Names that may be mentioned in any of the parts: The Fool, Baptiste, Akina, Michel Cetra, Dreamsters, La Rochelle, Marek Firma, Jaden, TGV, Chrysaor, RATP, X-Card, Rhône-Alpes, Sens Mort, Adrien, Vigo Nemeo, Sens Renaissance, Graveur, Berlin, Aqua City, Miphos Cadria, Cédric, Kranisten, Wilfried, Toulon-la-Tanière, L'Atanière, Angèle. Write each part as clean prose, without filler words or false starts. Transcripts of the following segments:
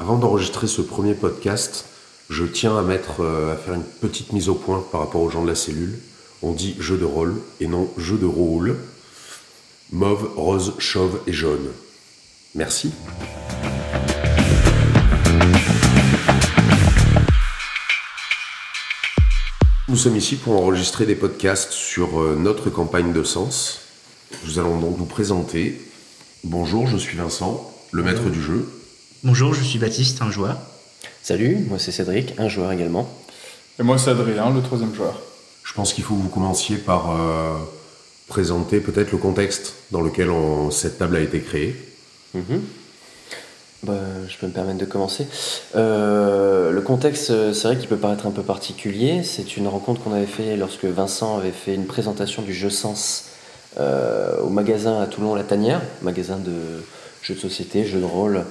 Avant d'enregistrer ce premier podcast, je tiens à faire une petite mise au point par rapport aux gens de la cellule. On dit jeu de rôle et non jeu de rôle. Mauve, rose, chauve et jaune. Merci. Nous sommes ici pour enregistrer des podcasts sur notre campagne de Sens. Nous allons donc nous présenter. Bonjour, je suis Vincent, le maître du jeu. Bonjour, je suis Baptiste, un joueur. Salut, moi c'est Cédric, un joueur également. Et moi c'est Adrien, le troisième joueur. Je pense qu'il faut que vous commenciez par présenter peut-être le contexte dans lequel cette table a été créée. Je peux me permettre de commencer. Le contexte, c'est vrai qu'il peut paraître un peu particulier. C'est une rencontre qu'on avait fait lorsque Vincent avait fait une présentation du jeu Sens au magasin à Toulon-la-Tanière, magasin de jeux de société, jeux de rôle,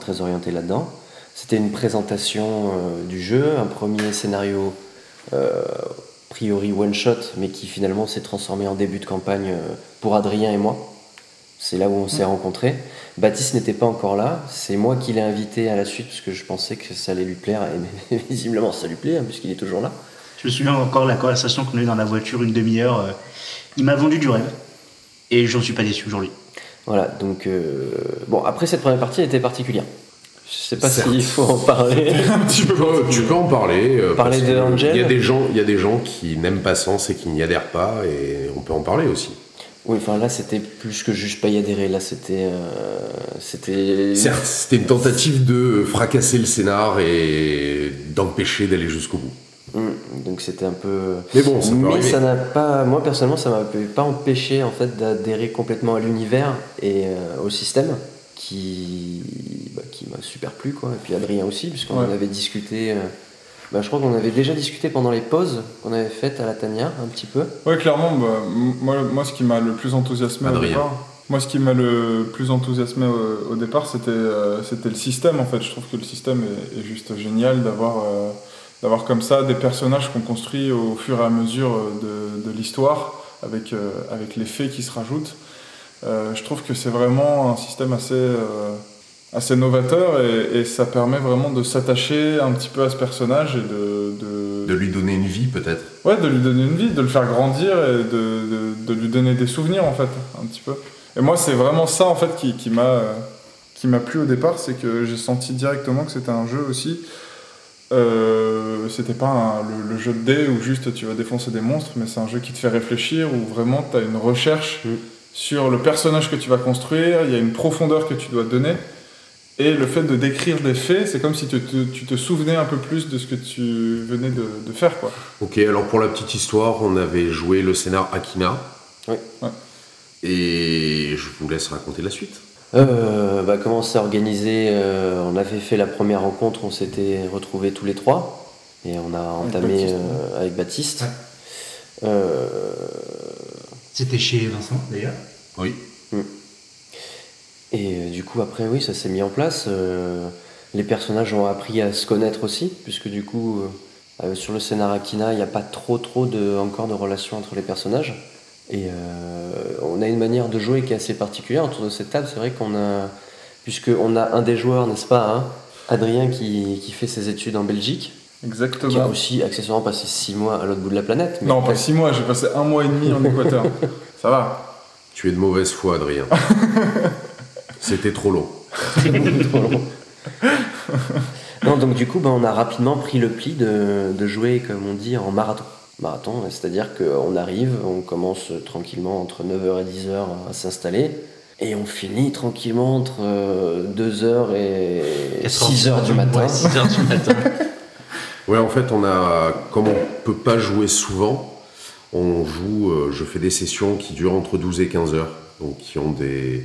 très orienté là-dedans. C'était une présentation du jeu, un premier scénario a priori one-shot, mais qui finalement s'est transformé en début de campagne pour Adrien et moi. C'est là où on s'est rencontrés. Baptiste n'était pas encore là, c'est moi qui l'ai invité à la suite parce que je pensais que ça allait lui plaire, et visiblement ça lui plaît, hein, puisqu'il est toujours là. Je me souviens encore la conversation qu'on a eue dans la voiture une demi-heure. Il m'a vendu du rêve, et j'en suis pas déçu aujourd'hui. Voilà, donc... après, cette première partie était particulière. Je sais pas s'il faut en parler. Tu peux en parler. Parler de Angèle. Il y a des gens qui n'aiment pas Sens et qui n'y adhèrent pas, et on peut en parler aussi. Oui, enfin là c'était plus que juste pas y adhérer, là c'était... Certes, c'était une tentative de fracasser le scénar et d'empêcher d'aller jusqu'au bout. Donc c'était un peu... Mais bon, ça peut arriver. Mais ça n'a pas... Moi personnellement, ça m'a pas empêché en fait d'adhérer complètement à l'univers et au système qui m'a super plu, quoi. Et puis Adrien aussi, puisqu'on en avait discuté... je crois qu'on avait déjà discuté pendant les pauses qu'on avait faites à la Tanière, un petit peu. Oui, clairement, moi ce qui m'a le plus enthousiasmé au départ, c'était le système, en fait. Je trouve que le système est juste génial d'avoir comme ça des personnages qu'on construit au fur et à mesure de l'histoire, avec les faits qui se rajoutent. Je trouve que c'est vraiment un système assez novateur et ça permet vraiment de s'attacher un petit peu à ce personnage et de lui donner une vie, peut-être. Ouais, de lui donner une vie, de le faire grandir et de lui donner des souvenirs, en fait, un petit peu. Et moi, c'est vraiment ça, en fait, qui m'a plu au départ, c'est que j'ai senti directement que c'était un jeu aussi. C'était pas le jeu de dés où juste tu vas défoncer des monstres, mais c'est un jeu qui te fait réfléchir, où vraiment t'as une recherche sur le personnage que tu vas construire, il y a une profondeur que tu dois donner. Et le fait de décrire des faits, c'est comme si tu te souvenais un peu plus de ce que tu venais de faire, quoi. Ok, alors pour la petite histoire, on avait joué le scénar Akina. Oui. Ouais. Et je vous laisse raconter la suite. Comment ça s'est organisé, on avait fait la première rencontre, on s'était retrouvés tous les trois. Et on a entamé avec Baptiste. Ouais. C'était chez Vincent, d'ailleurs. Oui. Et du coup après oui, ça s'est mis en place, les personnages ont appris à se connaître aussi, puisque du coup sur le scénar Akina il n'y a pas encore de relations entre les personnages, et on a une manière de jouer qui est assez particulière autour de cette table. C'est vrai qu'on a un des joueurs, n'est-ce pas, hein, Adrien, qui fait ses études en Belgique. Exactement. Qui a aussi accessoirement passé 6 mois à l'autre bout de la planète. Mais non, pas 6 mois, j'ai passé 1 mois et demi en Équateur. Ça va. Tu es de mauvaise foi, Adrien. C'était trop long. Non, donc du coup, on a rapidement pris le pli de jouer, comme on dit, en marathon. Marathon, c'est-à-dire qu'on arrive, on commence tranquillement entre 9h et 10h à s'installer, et on finit tranquillement entre 2h et 6h du matin. Ouais, 6h du matin. Ouais, en fait, comme on peut pas jouer souvent, je fais des sessions qui durent entre 12 et 15h, donc qui ont des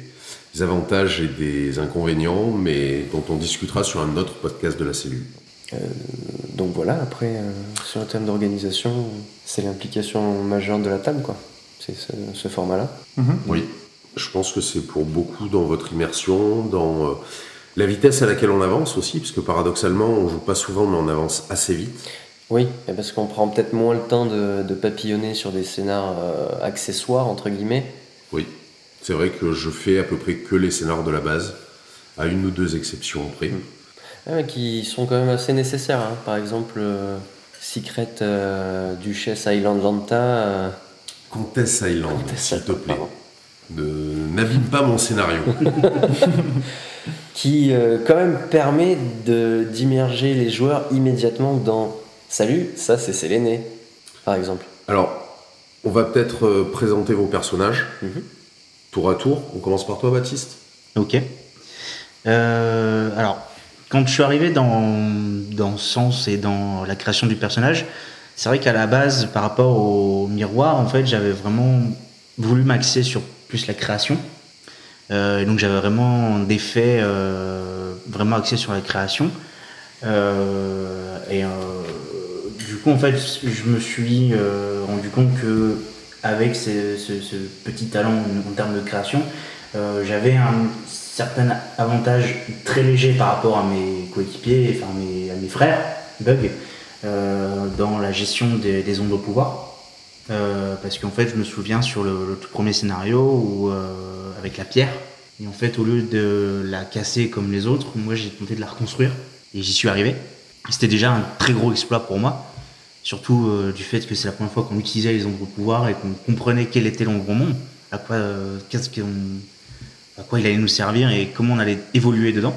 avantages et des inconvénients, mais dont on discutera sur un autre podcast de la cellule. Donc voilà, après, sur le thème d'organisation, c'est l'implication majeure de la table, quoi. C'est ce format-là. Oui, je pense que c'est pour beaucoup dans votre immersion, dans la vitesse à laquelle on avance aussi, parce que paradoxalement, on joue pas souvent, mais on avance assez vite. Oui, parce qu'on prend peut-être moins le temps de papillonner sur des scénars accessoires, entre guillemets. Oui. C'est vrai que je fais à peu près que les scénars de la base, à une ou deux exceptions près. Qui sont quand même assez nécessaires. Hein. Par exemple, Secret Duchesse Island Lanta. Comtesse Island, s'il te plaît. Pardon. N'abîme pas mon scénario. Qui quand même permet d'immerger les joueurs immédiatement dans « Salut, ça c'est Sélénée », par exemple. Alors, on va peut-être présenter vos personnages, tour à tour. On commence par toi, Baptiste. Ok. Alors, quand je suis arrivé dans Sens et dans la création du personnage, c'est vrai qu'à la base, par rapport au miroir, en fait, j'avais vraiment voulu m'axer sur plus la création. Donc j'avais vraiment des faits vraiment axés sur la création. Du coup, en fait, je me suis rendu compte que avec ce petit talent en termes de création, j'avais un certain avantage très léger par rapport à mes coéquipiers, enfin à mes frères, Bug, dans la gestion des ondes au pouvoir. Parce qu'en fait je me souviens sur le tout premier scénario où, avec la pierre, et en fait au lieu de la casser comme les autres, moi j'ai tenté de la reconstruire et j'y suis arrivé. C'était déjà un très gros exploit pour moi, surtout du fait que c'est la première fois qu'on utilisait les ombres au pouvoir et qu'on comprenait quel était l'ombre au monde, à quoi il allait nous servir et comment on allait évoluer dedans.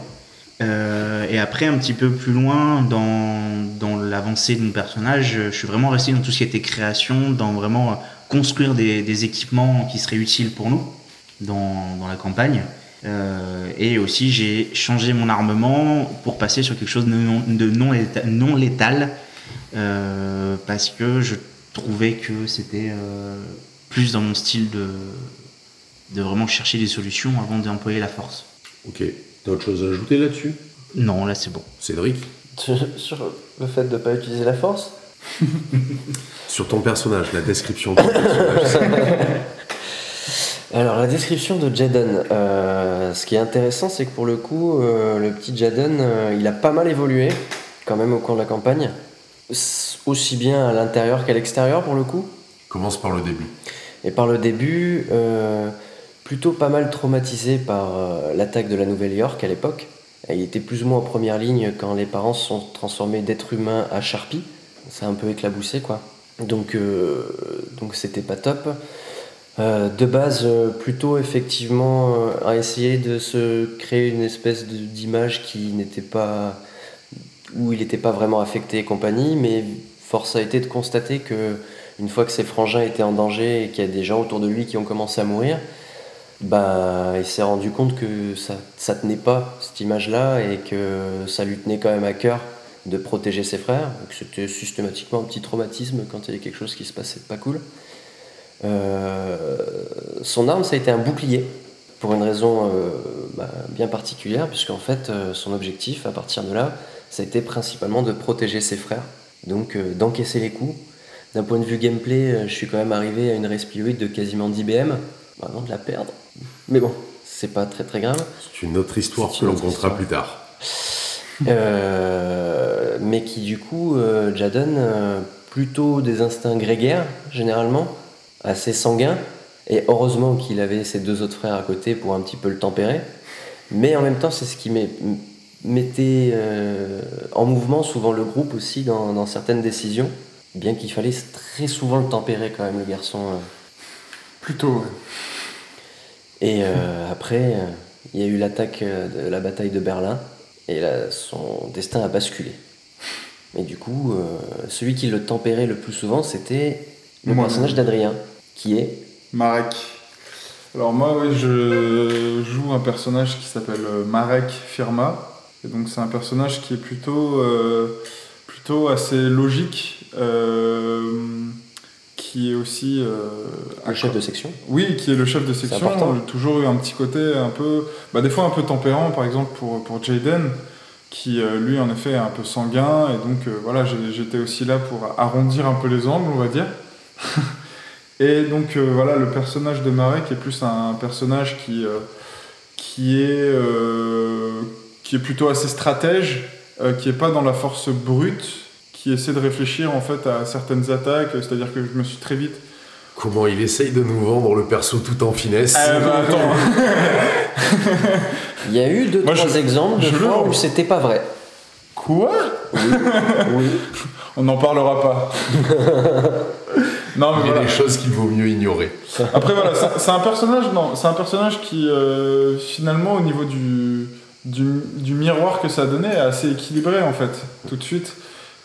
Et après, un petit peu plus loin dans l'avancée de mon personnage, je suis vraiment resté dans tout ce qui était création, dans vraiment construire des équipements qui seraient utiles pour nous dans la campagne. Et aussi, j'ai changé mon armement pour passer sur quelque chose de non létal, parce que je trouvais que c'était plus dans mon style de vraiment chercher des solutions avant d'employer la force. Ok. T'as autre chose à ajouter là-dessus ? Non, là c'est bon. Cédric ? Sur le fait de ne pas utiliser la force ? Sur ton personnage, la description de ton personnage. Alors, la description de Jaden. Ce qui est intéressant, c'est que pour le coup, le petit Jaden, il a pas mal évolué, quand même au cours de la campagne. Aussi bien à l'intérieur qu'à l'extérieur, pour le coup. Commence par le début. Et par le début... plutôt pas mal traumatisé par l'attaque de la Nouvelle-York à l'époque. Il était plus ou moins en première ligne quand les parents se sont transformés d'êtres humains à charpie. Ça a un peu éclaboussé, quoi. Donc c'était pas top. De base, plutôt effectivement à essayer de se créer une espèce d'image qui n'était pas... où il n'était pas vraiment affecté et compagnie, mais force a été de constater qu'une fois que ses frangins étaient en danger et qu'il y a des gens autour de lui qui ont commencé à mourir, il s'est rendu compte que ça tenait pas, cette image-là, et que ça lui tenait quand même à cœur de protéger ses frères, que c'était systématiquement un petit traumatisme quand il y avait quelque chose qui se passait pas cool. Son arme, ça a été un bouclier, pour une raison bien particulière, puisqu'en fait, son objectif, à partir de là, ça a été principalement de protéger ses frères, donc d'encaisser les coups. D'un point de vue gameplay, je suis quand même arrivé à une respioïde de quasiment 10 BM, avant de la perdre. Mais bon, c'est pas très très grave. C'est une autre histoire que l'on contera plus tard. Mais qui du coup, Jaden, plutôt des instincts grégaires, généralement, assez sanguins. Et heureusement qu'il avait ses deux autres frères à côté pour un petit peu le tempérer. Mais en même temps, c'est ce qui mettait en mouvement souvent le groupe aussi dans certaines décisions. Bien qu'il fallait très souvent le tempérer quand même, le garçon... Plutôt, ouais. Et après, il y a eu l'attaque de la bataille de Berlin, et là, son destin a basculé. Et du coup, celui qui le tempérait le plus souvent, c'était le personnage d'Adrien, qui est... Marek. Alors moi, oui, je joue un personnage qui s'appelle Marek Firma, et donc c'est un personnage qui est plutôt assez logique, qui est aussi... le chef de section ? Oui, qui est le chef de section. J'ai toujours eu un petit côté un peu... des fois un peu tempérant, par exemple, pour Jaden, qui, lui, en effet, est un peu sanguin. Et donc, voilà, j'étais aussi là pour arrondir un peu les angles, on va dire. Et donc, voilà, le personnage de Marek est plus un personnage qui est plutôt assez stratège, qui n'est pas dans la force brute, qui essaie de réfléchir en fait à certaines attaques, c'est-à-dire que je me suis très vite... Comment il essaye de nous vendre le perso tout en finesse. Attends. Il y a eu deux, trois exemples de fois où c'était pas vrai. Quoi ? Oui. Oui. On n'en parlera pas. Non, mais il y a voilà. Des choses qu'il vaut mieux ignorer. Après voilà, c'est un personnage, non, c'est un personnage qui finalement au niveau du miroir que ça donnait est assez équilibré en fait, tout de suite.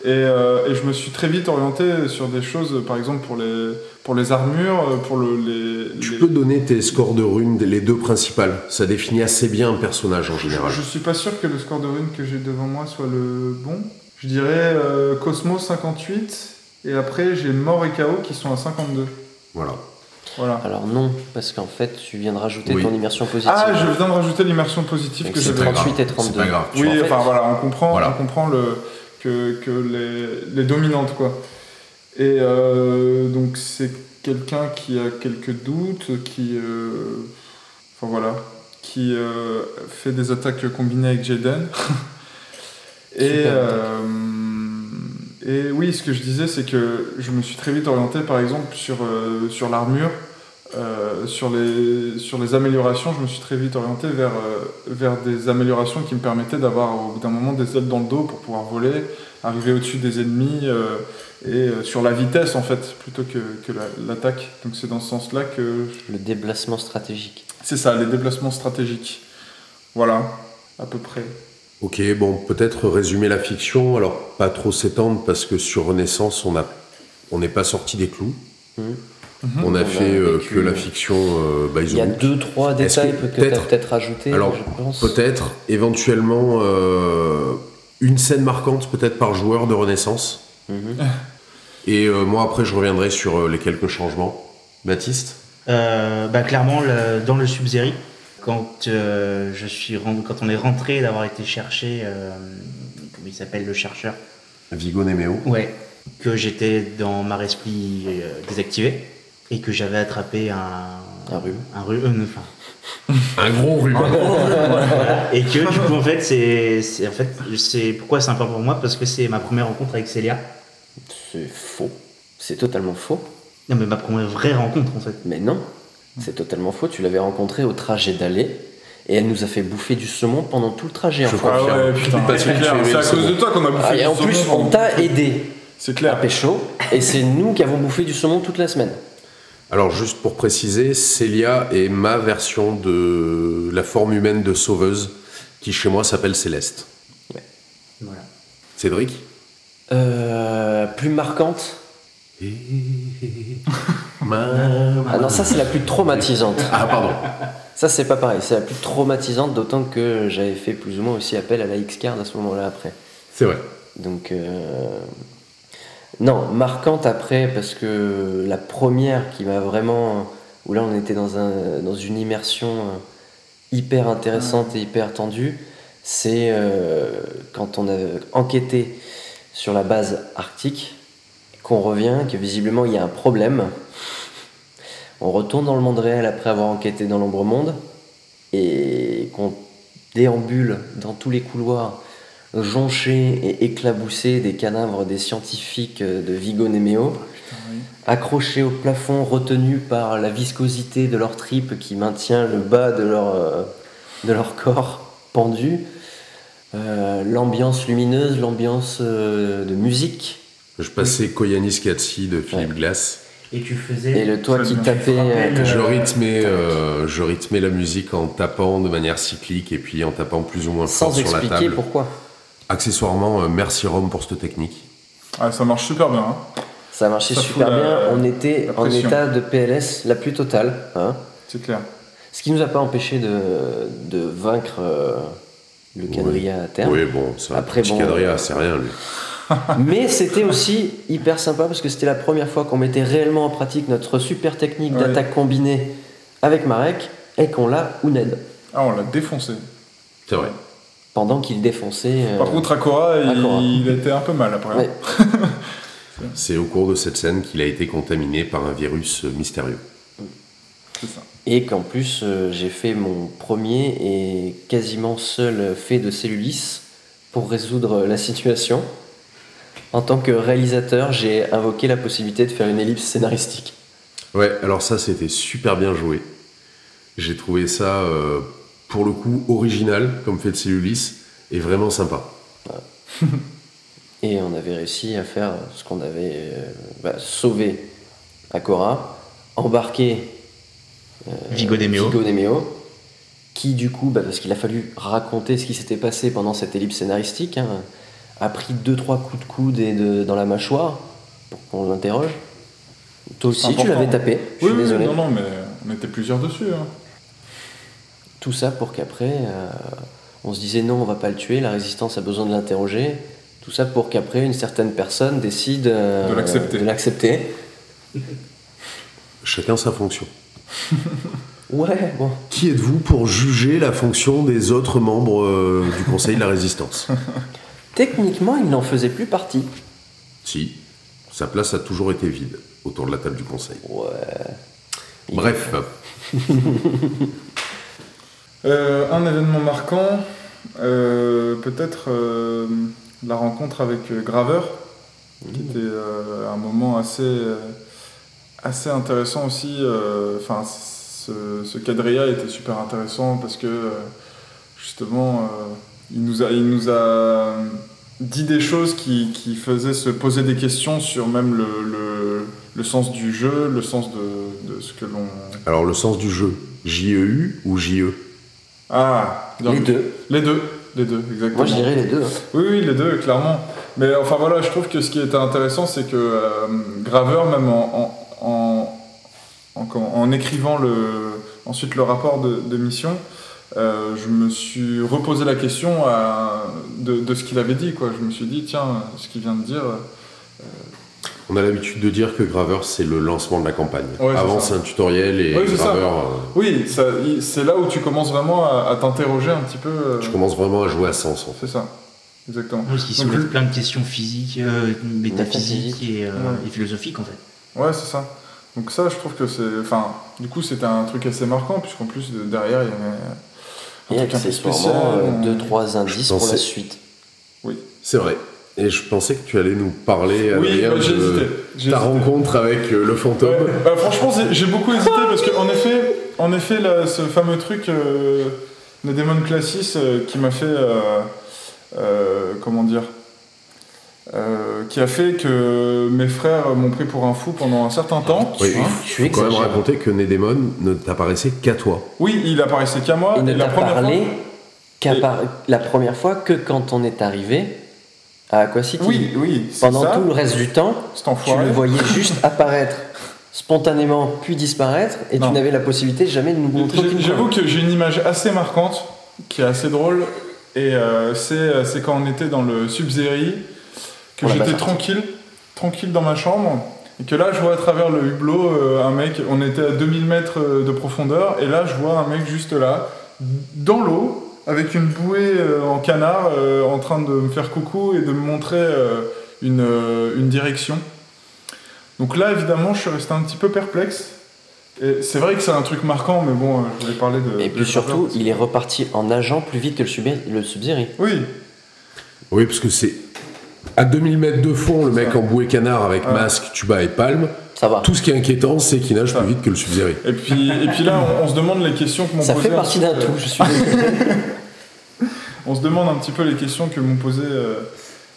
Et je me suis très vite orienté sur des choses, par exemple pour les armures, pour les... Tu peux donner tes scores de runes, les deux principales. Ça définit assez bien un personnage en général. Je suis pas sûr que le score de runes que j'ai devant moi soit le bon. Je dirais Cosmos 58, et après j'ai Mort et Chaos qui sont à 52. Voilà. Alors non, parce qu'en fait tu viens de rajouter ton immersion positive. Ah, je viens de rajouter l'immersion positive donc que j'avais. C'est 38 et 32. C'est pas grave. Oui, enfin voilà, on comprend que les dominantes quoi. Et donc c'est quelqu'un qui a quelques doutes, qui fait des attaques combinées avec Jaden. Et oui, ce que je disais, c'est que je me suis très vite orienté, par exemple, sur l'armure, sur les améliorations. Je me suis très vite orienté vers des améliorations qui me permettaient d'avoir, au bout d'un moment, des ailes dans le dos pour pouvoir voler, arriver au-dessus des ennemis et sur la vitesse, en fait, plutôt que l'attaque. Donc c'est dans ce sens-là que... Le déplacement stratégique. C'est ça, les déplacements stratégiques. Voilà, à peu près. Ok, bon, peut-être résumer la fiction, alors pas trop s'étendre parce que sur Renaissance, on n'est pas sorti des clous. On a fait que la fiction by the book. Il y a 2-3 détails que tu as peut-être ajoutés, alors, je pense. Peut-être, éventuellement, une scène marquante peut-être par joueur de Renaissance. Et moi, après, je reviendrai sur les quelques changements. Baptiste ? Clairement, dans le Subsérie. Quand on est rentré d'avoir été chercher, comment il s'appelle le chercheur ? Vigo Nemeo. Ouais, que j'étais dans ma respli désactivée et que j'avais attrapé un gros rhume. Voilà. Et que du coup en fait c'est pourquoi c'est important pour moi parce que c'est ma première rencontre avec Célia. C'est faux. C'est totalement faux. Non mais ma première vraie rencontre en fait. Mais non. C'est totalement faux, tu l'avais rencontrée au trajet d'aller et elle nous a fait bouffer du saumon pendant tout le trajet. C'est à cause de toi qu'on a bouffé du saumon. Et en plus, on t'a aidé à pécho et c'est nous qui avons bouffé du saumon toute la semaine. Alors juste pour préciser, Célia est ma version de la forme humaine de sauveuse qui chez moi s'appelle Céleste. Ouais. Voilà. Cédric ? Plus marquante. Ah non, ça c'est la plus traumatisante. Ah pardon. Ça c'est pas pareil, c'est la plus traumatisante, d'autant que j'avais fait plus ou moins aussi appel à la X-Card à ce moment-là après. C'est vrai. Donc non, marquante après, parce que la première qui m'a vraiment... Où là on était dans une immersion hyper intéressante et hyper tendue, c'est quand on a enquêté sur la base arctique, qu'on revient, que visiblement il y a un problème. On retourne dans le monde réel après avoir enquêté dans l'ombre monde et qu'on déambule dans tous les couloirs jonchés et éclaboussés des cadavres des scientifiques de Vigo Nemeo, accrochés au plafond, retenus par la viscosité de leur tripe qui maintient le bas de leur corps pendu, l'ambiance lumineuse, l'ambiance de musique. Je passais Koyaanisqatsi de Philippe Glass. Et tu faisais... Et le toit qui tapait... Je rythmais la musique en tapant de manière cyclique et puis en tapant plus ou moins fort sur la table. Sans expliquer pourquoi. Accessoirement, merci Rome pour cette technique. Ah, ça marche super bien. Ça marchait super bien. On était en état de PLS la plus totale. Hein. C'est clair. Ce qui ne nous a pas empêché de vaincre le Cadria à terre. Oui, bon, ça, le Cadria, c'est rien lui. Mais c'était aussi hyper sympa parce que c'était la première fois qu'on mettait réellement en pratique notre super technique d'attaque combinée avec Marek et qu'on l'a Ouned. Ah, on l'a défoncé. C'est vrai. Pendant qu'il défonçait. Par contre, Akora. Il était un peu mal après. Ouais. C'est au cours de cette scène qu'il a été contaminé par un virus mystérieux. C'est ça. Et qu'en plus, j'ai fait mon premier et quasiment seul fait de cellulis pour résoudre la situation. En tant que réalisateur, j'ai invoqué la possibilité de faire une ellipse scénaristique. Ouais, alors ça, c'était super bien joué. J'ai trouvé ça, pour le coup, original, comme fait de Cellulis, et vraiment sympa. Ouais. Et on avait réussi à faire ce qu'on avait sauvé Akora, embarqué Vigo Nemeo, qui du coup, parce qu'il a fallu raconter ce qui s'était passé pendant cette ellipse scénaristique, hein, a pris 2-3 coups de coude dans la mâchoire pour qu'on l'interroge. Toi aussi, tu l'avais tapé. Je suis désolé. Non, mais on était plusieurs dessus. Hein. Tout ça pour qu'après, on se disait non, on va pas le tuer, la résistance a besoin de l'interroger. Tout ça pour qu'après, une certaine personne décide de l'accepter. Chacun sa fonction. Ouais, bon. Qui êtes-vous pour juger la fonction des autres membres du Conseil de la Résistance ? Techniquement, il n'en faisait plus partie. Si. Sa place a toujours été vide autour de la table du Conseil. Ouais. Bref. Un événement marquant, peut-être la rencontre avec Graveur, qui était un moment assez intéressant aussi. Enfin, ce Cadria était super intéressant parce que justement, il nous a dit des choses qui faisaient se poser des questions sur même le sens du jeu, le sens de ce que l'on... Alors le sens du jeu, JEU ou JE ? Ah, les deux. Les deux, exactement. Moi je dirais les deux. Hein. Oui, les deux, clairement. Mais enfin voilà, je trouve que ce qui était intéressant, c'est que Graveur, même en écrivant ensuite le rapport de mission, je me suis reposé la question de ce qu'il avait dit, quoi. Je me suis dit, tiens, ce qu'il vient de dire... On a l'habitude de dire que Graveur, c'est le lancement de la campagne. Ouais, avant, c'est un tutoriel et ouais, Graveur... Oui, c'est là où tu commences vraiment à t'interroger un petit peu... Tu commences vraiment à jouer à Sens, en fait. C'est ça, exactement. Oui, qui soulève plein de questions physiques, métaphysiques et philosophiques, en fait. Ouais, c'est ça. Donc ça, je trouve que c'est... Enfin, du coup, c'était un truc assez marquant, puisqu'en plus, derrière, il y avait... Et accessoirement, 2-3 indices pour la suite. Oui. C'est vrai. Et je pensais que tu allais nous parler, Adrien, de ta rencontre avec le fantôme. Ouais. Bah, franchement, j'ai beaucoup hésité parce qu'en effet, là, ce fameux truc Nédémon Classis qui m'a fait... comment dire, qui a fait que mes frères m'ont pris pour un fou pendant un certain temps. Oui, tu quand même raconter que Nédémon ne t'apparaissait qu'à toi. Oui, il apparaissait qu'à moi. Il ne t'a parlé la première fois que quand on est arrivé à Aqua City. Oui, c'est pendant ça. Pendant tout le reste du temps, tu le voyais juste apparaître spontanément, puis disparaître, et tu n'avais la possibilité jamais de nous montrer. J'avoue que j'ai une image assez marquante, qui est assez drôle, et c'est quand on était dans le Subzéry, que j'étais tranquille dans ma chambre, et que là je vois à travers le hublot un mec, on était à 2000 mètres de profondeur, et là je vois un mec juste là, dans l'eau, avec une bouée en canard, en train de me faire coucou et de me montrer une direction. Donc là évidemment je suis resté un petit peu perplexe, et c'est vrai que c'est un truc marquant, mais bon, je voulais parler de... Et puis surtout, il est reparti en nageant plus vite que le Subzéry. Oui, parce que c'est... À 2000 mètres de fond, le mec en bouée canard avec masque, tuba et palme, ça va. Tout ce qui est inquiétant, c'est qu'il nage plus vite que le Subzéry. Et puis là, on se demande les questions que m'ont posé... Ça fait partie d'un tout, je suis désolé. On se demande un petit peu les questions que m'ont posé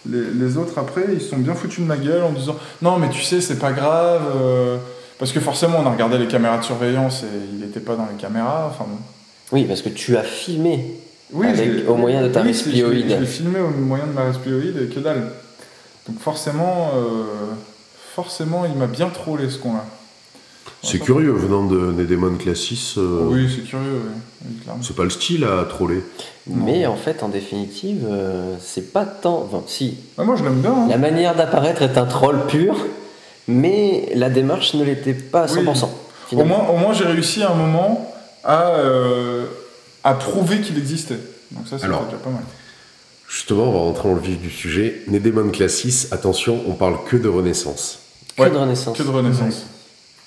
les autres après. Ils se sont bien foutus de ma gueule en disant « Non, mais tu sais, c'est pas grave... » Parce que forcément, on a regardé les caméras de surveillance et il n'était pas dans les caméras. Enfin bon. Oui, parce que tu as filmé au moyen de ta respioïde. J'ai filmé au moyen de ma respioïde et que dalle. Donc forcément, il m'a bien trollé ce con-là. C'est curieux venant de Nédémon Classis. Oui, c'est curieux. Oui, clairement. C'est pas le style à troller. Mais en fait, en définitive, c'est pas tant. Enfin, si. Ah, moi, je l'aime bien. Hein. La manière d'apparaître est un troll pur. Mais la démarche ne l'était pas à 100%. Au moins, j'ai réussi à un moment à prouver qu'il existait. Donc ça, c'était déjà pas mal. Justement, on va rentrer dans le vif du sujet. Nédémon Classis, attention, on parle que de Renaissance. Que de Renaissance.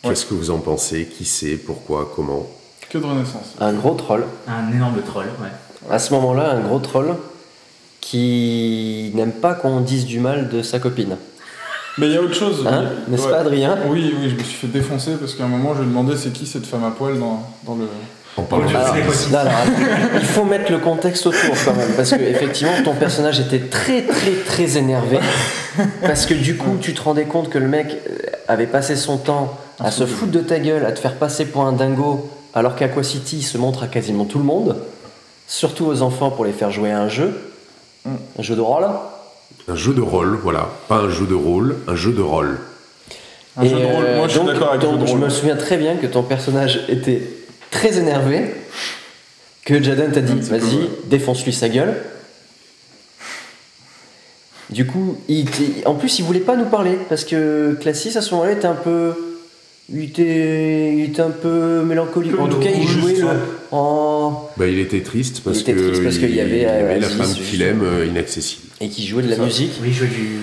Ouais. Qu'est-ce que vous en pensez ? Qui sait ? Pourquoi ? Comment ? Que de Renaissance. Un gros troll. Un énorme troll, ouais. À ce moment-là, un gros troll qui n'aime pas qu'on dise du mal de sa copine. Mais il y a autre chose. Hein, n'est-ce pas, Adrien ? Oui, je me suis fait défoncer parce qu'à un moment, je lui demandais c'est qui cette femme à poil dans le... On parle de il faut mettre le contexte autour quand même, parce que effectivement ton personnage était très très très énervé, parce que du coup tu te rendais compte que le mec avait passé son temps à se foutre de ta gueule, à te faire passer pour un dingo, alors qu'Aqua City se montre à quasiment tout le monde, surtout aux enfants pour les faire jouer à un jeu de rôle. Un jeu de rôle, voilà, pas un jeu de rôle, un jeu de rôle. Un jeu de rôle. Moi je suis d'accord avec ton, je me souviens très bien que ton personnage était très énervé, que Jaden t'a dit vas-y, défonce-lui sa gueule. Du coup, en plus il voulait pas nous parler parce que Classis à ce moment-là était un peu, il était un peu mélancolique. En tout cas, il jouait il était triste parce qu'il y avait la femme qu'il aime inaccessible et qui jouait de la musique. Oui,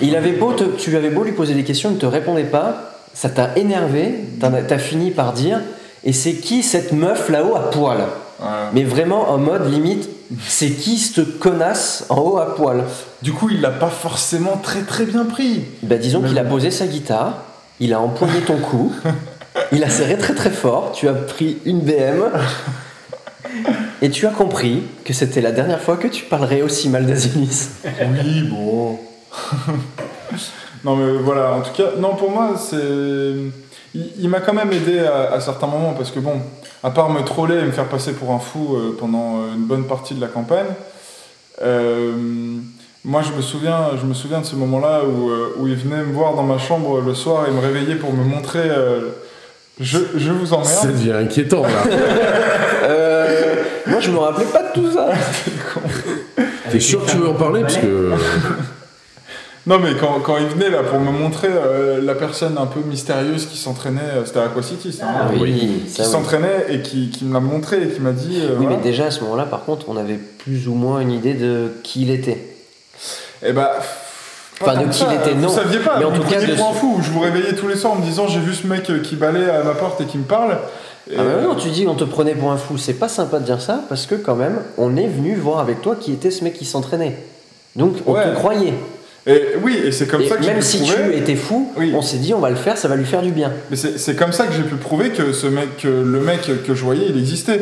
il avait beau tu lui avais beau lui poser des questions, il ne te répondait pas. Ça t'a énervé. T'as fini par dire. Et c'est qui cette meuf là-haut à poil? Ouais. Mais vraiment en mode limite, c'est qui cette connasse en haut à poil? Du coup, il l'a pas forcément très très bien pris. Bah disons qu'il a posé sa guitare, il a empoigné ton cou, il a serré très très fort, tu as pris une BM et tu as compris que c'était la dernière fois que tu parlerais aussi mal d'Asinis. Oui, bon. Non mais voilà, en tout cas, non pour moi c'est... Il m'a quand même aidé à certains moments parce que bon, à part me troller et me faire passer pour un fou pendant une bonne partie de la campagne, moi je me souviens de ce moment-là où il venait me voir dans ma chambre le soir et me réveiller pour me montrer je vous emmerde. Ça devient inquiétant là. Moi je me rappelais pas de tout ça. T'es sûr que tu veux en parler parce que... Non mais quand il venait là pour me montrer la personne un peu mystérieuse qui s'entraînait, c'était à Aqua City, ça, hein, qui s'entraînait et qui me l'a montré et qui m'a dit... mais déjà à ce moment-là par contre on avait plus ou moins une idée de qui il était. Eh bah... Enfin de qui il était, non. Vous saviez pas, mais en tout cas de... fou, je vous réveillais tous les soirs en me disant j'ai vu ce mec qui balaye à ma porte et qui me parle. Ah bah non, tu dis on te prenait pour un fou, c'est pas sympa de dire ça parce que quand même on est venu voir avec toi qui était ce mec qui s'entraînait. Donc on te croyait. Et oui, et c'est comme ça que j'ai pu prouver... Même si tu étais fou, on s'est dit on va le faire, ça va lui faire du bien. Mais c'est comme ça que j'ai pu prouver que le mec que je voyais, il existait.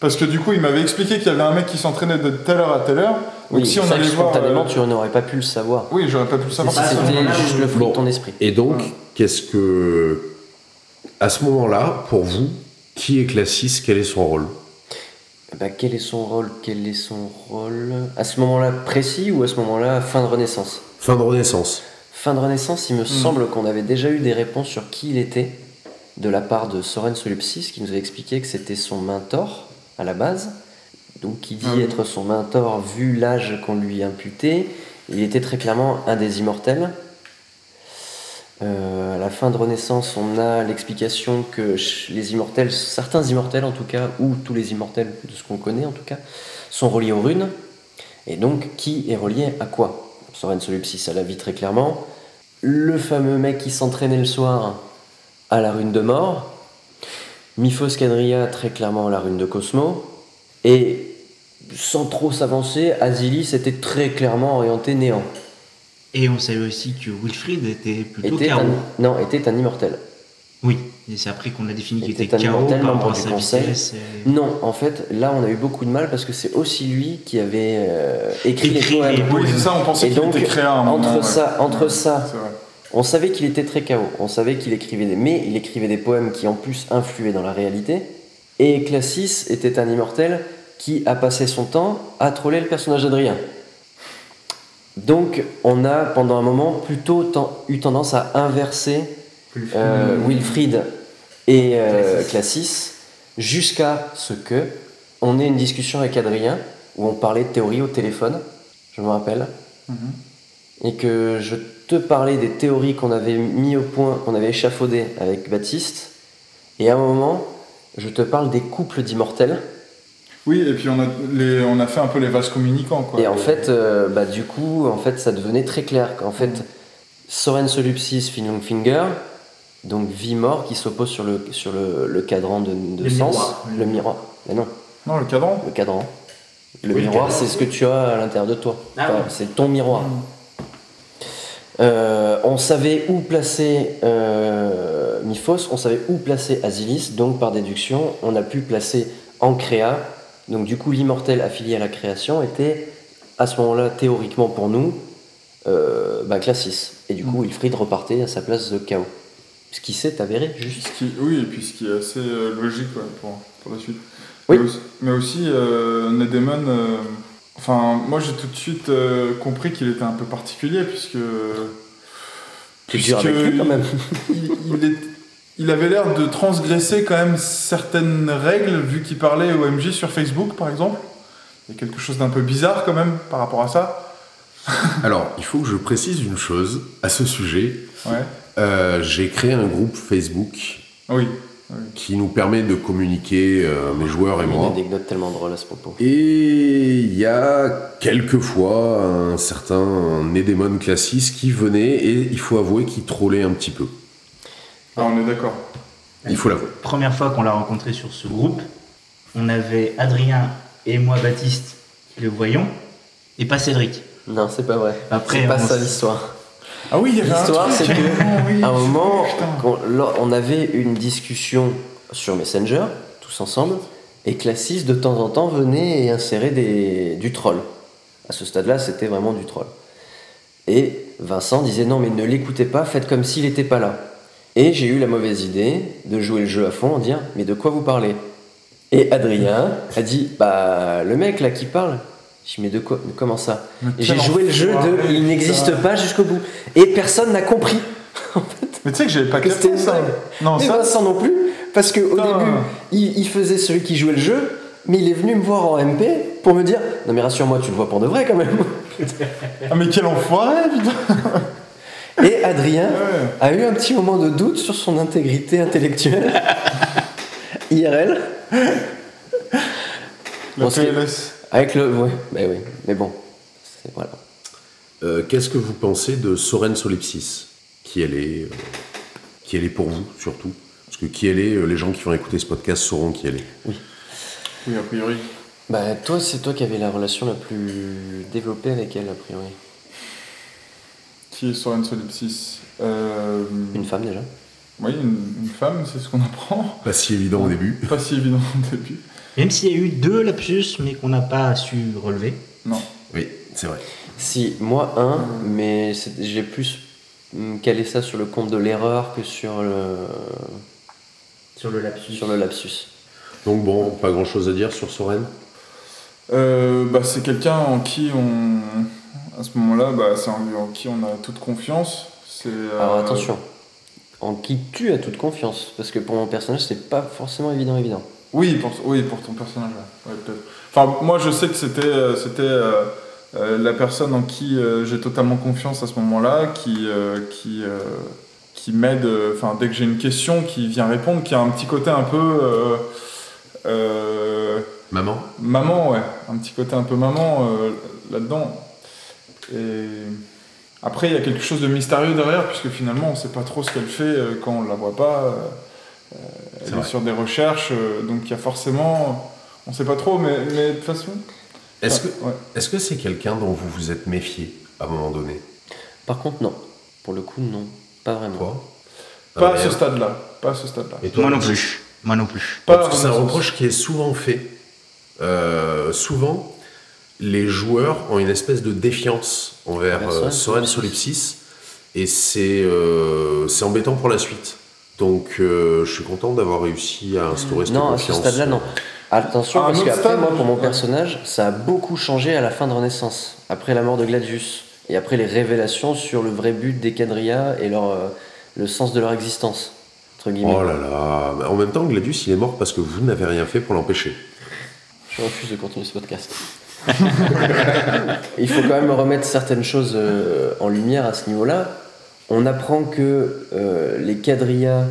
Parce que du coup, il m'avait expliqué qu'il y avait un mec qui s'entraînait de telle heure à telle heure. Donc si on allait voir... Spontanément, tu n'aurais pas pu le savoir. Oui, j'aurais pas pu le savoir. C'était juste le fruit de ton esprit. Et donc, qu'est-ce que... À ce moment-là, pour vous, qui est Classis? Quel est son rôle? Quel est son rôle à ce moment-là précis ou à ce moment-là fin de Renaissance? Fin de Renaissance, il me semble qu'on avait déjà eu des réponses sur qui il était de la part de Soren Solipsis qui nous avait expliqué que c'était son mentor à la base. Donc qui dit être son mentor vu l'âge qu'on lui imputait, il était très clairement un des immortels. À la fin de Renaissance, on a l'explication que les immortels, certains immortels en tout cas, ou tous les immortels de ce qu'on connaît en tout cas, sont reliés aux runes. Et donc, qui est relié à quoi? Soren Solipsis, à la vie très clairement. Le fameux mec qui s'entraînait le soir à la rune de mort. Miphos Cadria, très clairement à la rune de Cosmo. Et sans trop s'avancer, Asilis était très clairement orienté néant. Et on savait aussi que Wilfried était plutôt chaos. Non, était un immortel. Oui, et c'est après qu'on a défini qu'il était chaos par rapport à sa vitesse. Non, en fait, là on a eu beaucoup de mal parce que c'est aussi lui qui avait écrit les poèmes. Oui, c'est ça, on pensait qu'il était créateur. Entre ça, on savait qu'il était très chaos, on savait qu'il écrivait mais il écrivait des poèmes qui en plus influaient dans la réalité. Et Classis était un immortel qui a passé son temps à troller le personnage d'Adrien. Donc, on a pendant un moment plutôt eu tendance à inverser Wilfried et Classis jusqu'à ce que on ait une discussion avec Adrien où on parlait de théorie au téléphone, je me rappelle, et que je te parlais des théories qu'on avait mis au point, qu'on avait échafaudées avec Baptiste, et à un moment, je te parle des couples d'immortels. Oui, et puis on a fait un peu les vases communicants, quoi. Et en fait, du coup, en fait, ça devenait très clair qu'en fait, Soren Solipsis, Finungfinger, donc vie mort qui s'oppose sur le cadran de Sens, le miroir. Mais non, le cadran. Le cadran. Le miroir, c'est ce que tu as à l'intérieur de toi. C'est ton miroir. On savait où placer Miphos, on savait où placer Asilis, donc par déduction, on a pu placer en créa. Donc du coup, l'immortel affilié à la création était, à ce moment-là, théoriquement pour nous, Classis. Et du coup, Wilfried repartait à sa place de chaos. Ce qui s'est avéré juste. Oui, et puis ce qui est assez logique pour la suite. Oui. Mais aussi, Nédémon... moi, j'ai tout de suite compris qu'il était un peu particulier, puisque dur avec lui, quand même. Il avait l'air de transgresser quand même certaines règles, vu qu'il parlait OMG sur Facebook, par exemple. Il y a quelque chose d'un peu bizarre, quand même, par rapport à ça. Alors, il faut que je précise une chose à ce sujet. Ouais. J'ai créé un groupe Facebook. Oui. Qui nous permet de communiquer, mes joueurs et moi. Il y a des notes tellement drôles à ce propos. Et il y a quelquefois un certain Nédémon Classis qui venait et il faut avouer qu'il trollait un petit peu. Ah, on est d'accord. Il faut l'avouer. Première fois qu'on l'a rencontré sur ce groupe, on avait Adrien et moi, Baptiste, qui le voyons, et pas Cédric. Non, c'est pas vrai. Après, c'est pas ça l'histoire. Ah oui, il y avait l'histoire, c'est qu'à un moment, on avait une discussion sur Messenger, tous ensemble, et Classis, de temps en temps, venait et insérait du troll. À ce stade-là, c'était vraiment du troll. Et Vincent disait « Non, mais ne l'écoutez pas, faites comme s'il n'était pas là. » Et j'ai eu la mauvaise idée de jouer le jeu à fond en disant « Mais de quoi vous parlez ?» Et Adrien a dit « Bah, le mec là qui parle ?» Je dis, mais de quoi, comment ça? Et j'ai joué le jeu de il n'existe pas jusqu'au bout. Et personne n'a compris. En fait. Mais tu sais que j'avais pas capté ça. Non, mais ça... Vincent non plus. Parce qu'au début, il faisait celui qui jouait le jeu, mais il est venu me voir en MP pour me dire non, mais rassure-moi, tu le vois pour de vrai quand même. Ah, mais quel enfoiré, putain. Et Adrien a eu un petit moment de doute sur son intégrité intellectuelle. IRL. Le PLS. Avec le... Ouais, bah oui, mais bon, c'est... voilà. Qu'est-ce que vous pensez de Soren Solipsis ? Qui elle est pour vous, surtout ? Parce que qui elle est, les gens qui vont écouter ce podcast sauront qui elle est. Oui. Oui, a priori. Bah, toi, c'est toi qui avais la relation la plus développée avec elle, a priori. Qui est Soren Solipsis ? Une femme, déjà. Oui, une femme, c'est ce qu'on apprend. Pas si évident au début. Pas si évident au début. Même s'il y a eu 2 lapsus, mais qu'on n'a pas su relever. Non. Oui, c'est vrai. Si, moi, mais j'ai plus calé ça sur le compte de l'erreur que sur le... Sur le lapsus. Donc bon, pas grand-chose à dire sur Soren ? C'est quelqu'un en qui on... À ce moment-là, c'est en qui on a toute confiance. Alors attention, en qui tu as toute confiance. Parce que pour mon personnage, c'est pas forcément évident. Oui, pour ton personnage. Ouais, peut-être. Enfin, moi, je sais que c'était la personne en qui j'ai totalement confiance à ce moment-là, qui m'aide. Enfin, dès que j'ai une question, qui vient répondre, qui a un petit côté un peu maman. Maman, ouais, un petit côté un peu maman là-dedans. Et après, il y a quelque chose de mystérieux derrière, puisque finalement, on ne sait pas trop ce qu'elle fait quand on ne la voit pas. Elle est sur des recherches, donc il y a forcément... On ne sait pas trop, mais de toute façon... Est-ce que c'est quelqu'un dont vous vous êtes méfié à un moment donné ? Par contre, non. Pour le coup, non. Pas vraiment. Quoi ? Pas à ce stade-là. Et toi, moi non plus. Parce que c'est un reproche qui est souvent fait. Souvent, les joueurs ont une espèce de défiance envers Soren Solipsis, et c'est embêtant pour la suite. Donc, je suis content d'avoir réussi à instaurer cette confiance. Non, à ce stade-là, non. Attention, parce qu'après, moi, pour mon personnage, ça a beaucoup changé à la fin de Renaissance, après la mort de Gladius, et après les révélations sur le vrai but des Cadria et le sens de leur existence, entre guillemets. Oh là là ! En même temps, Gladius, il est mort parce que vous n'avez rien fait pour l'empêcher. Je refuse de continuer ce podcast. Il faut quand même remettre certaines choses en lumière à ce niveau-là. On apprend que les Cadria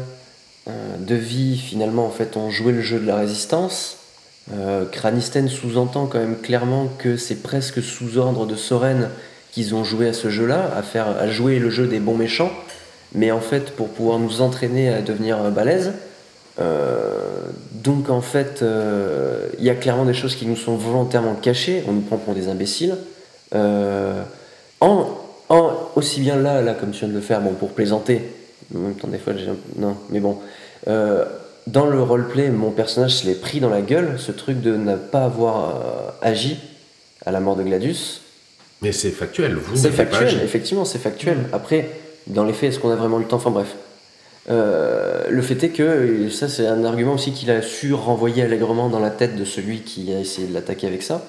de vie, finalement, en fait, ont joué le jeu de la résistance. Kranisten sous-entend quand même clairement que c'est presque sous ordre de Soren qu'ils ont joué à ce jeu-là, à jouer le jeu des bons méchants. Mais en fait, pour pouvoir nous entraîner à devenir balèzes. Donc, en fait, il y a clairement des choses qui nous sont volontairement cachées. On nous prend pour des imbéciles. Aussi bien là comme tu viens de le faire, bon, pour plaisanter, en même temps des fois j'ai... non mais bon dans le roleplay, mon personnage se l'est pris dans la gueule, ce truc de ne pas avoir agi à la mort de Gladius. Mais c'est factuel, vous n'avez pas agi. C'est factuel, effectivement, c'est factuel. Après, dans les faits, est-ce qu'on a vraiment eu le temps ? Enfin bref. Le fait est que, ça c'est un argument aussi qu'il a su renvoyer allègrement dans la tête de celui qui a essayé de l'attaquer avec ça,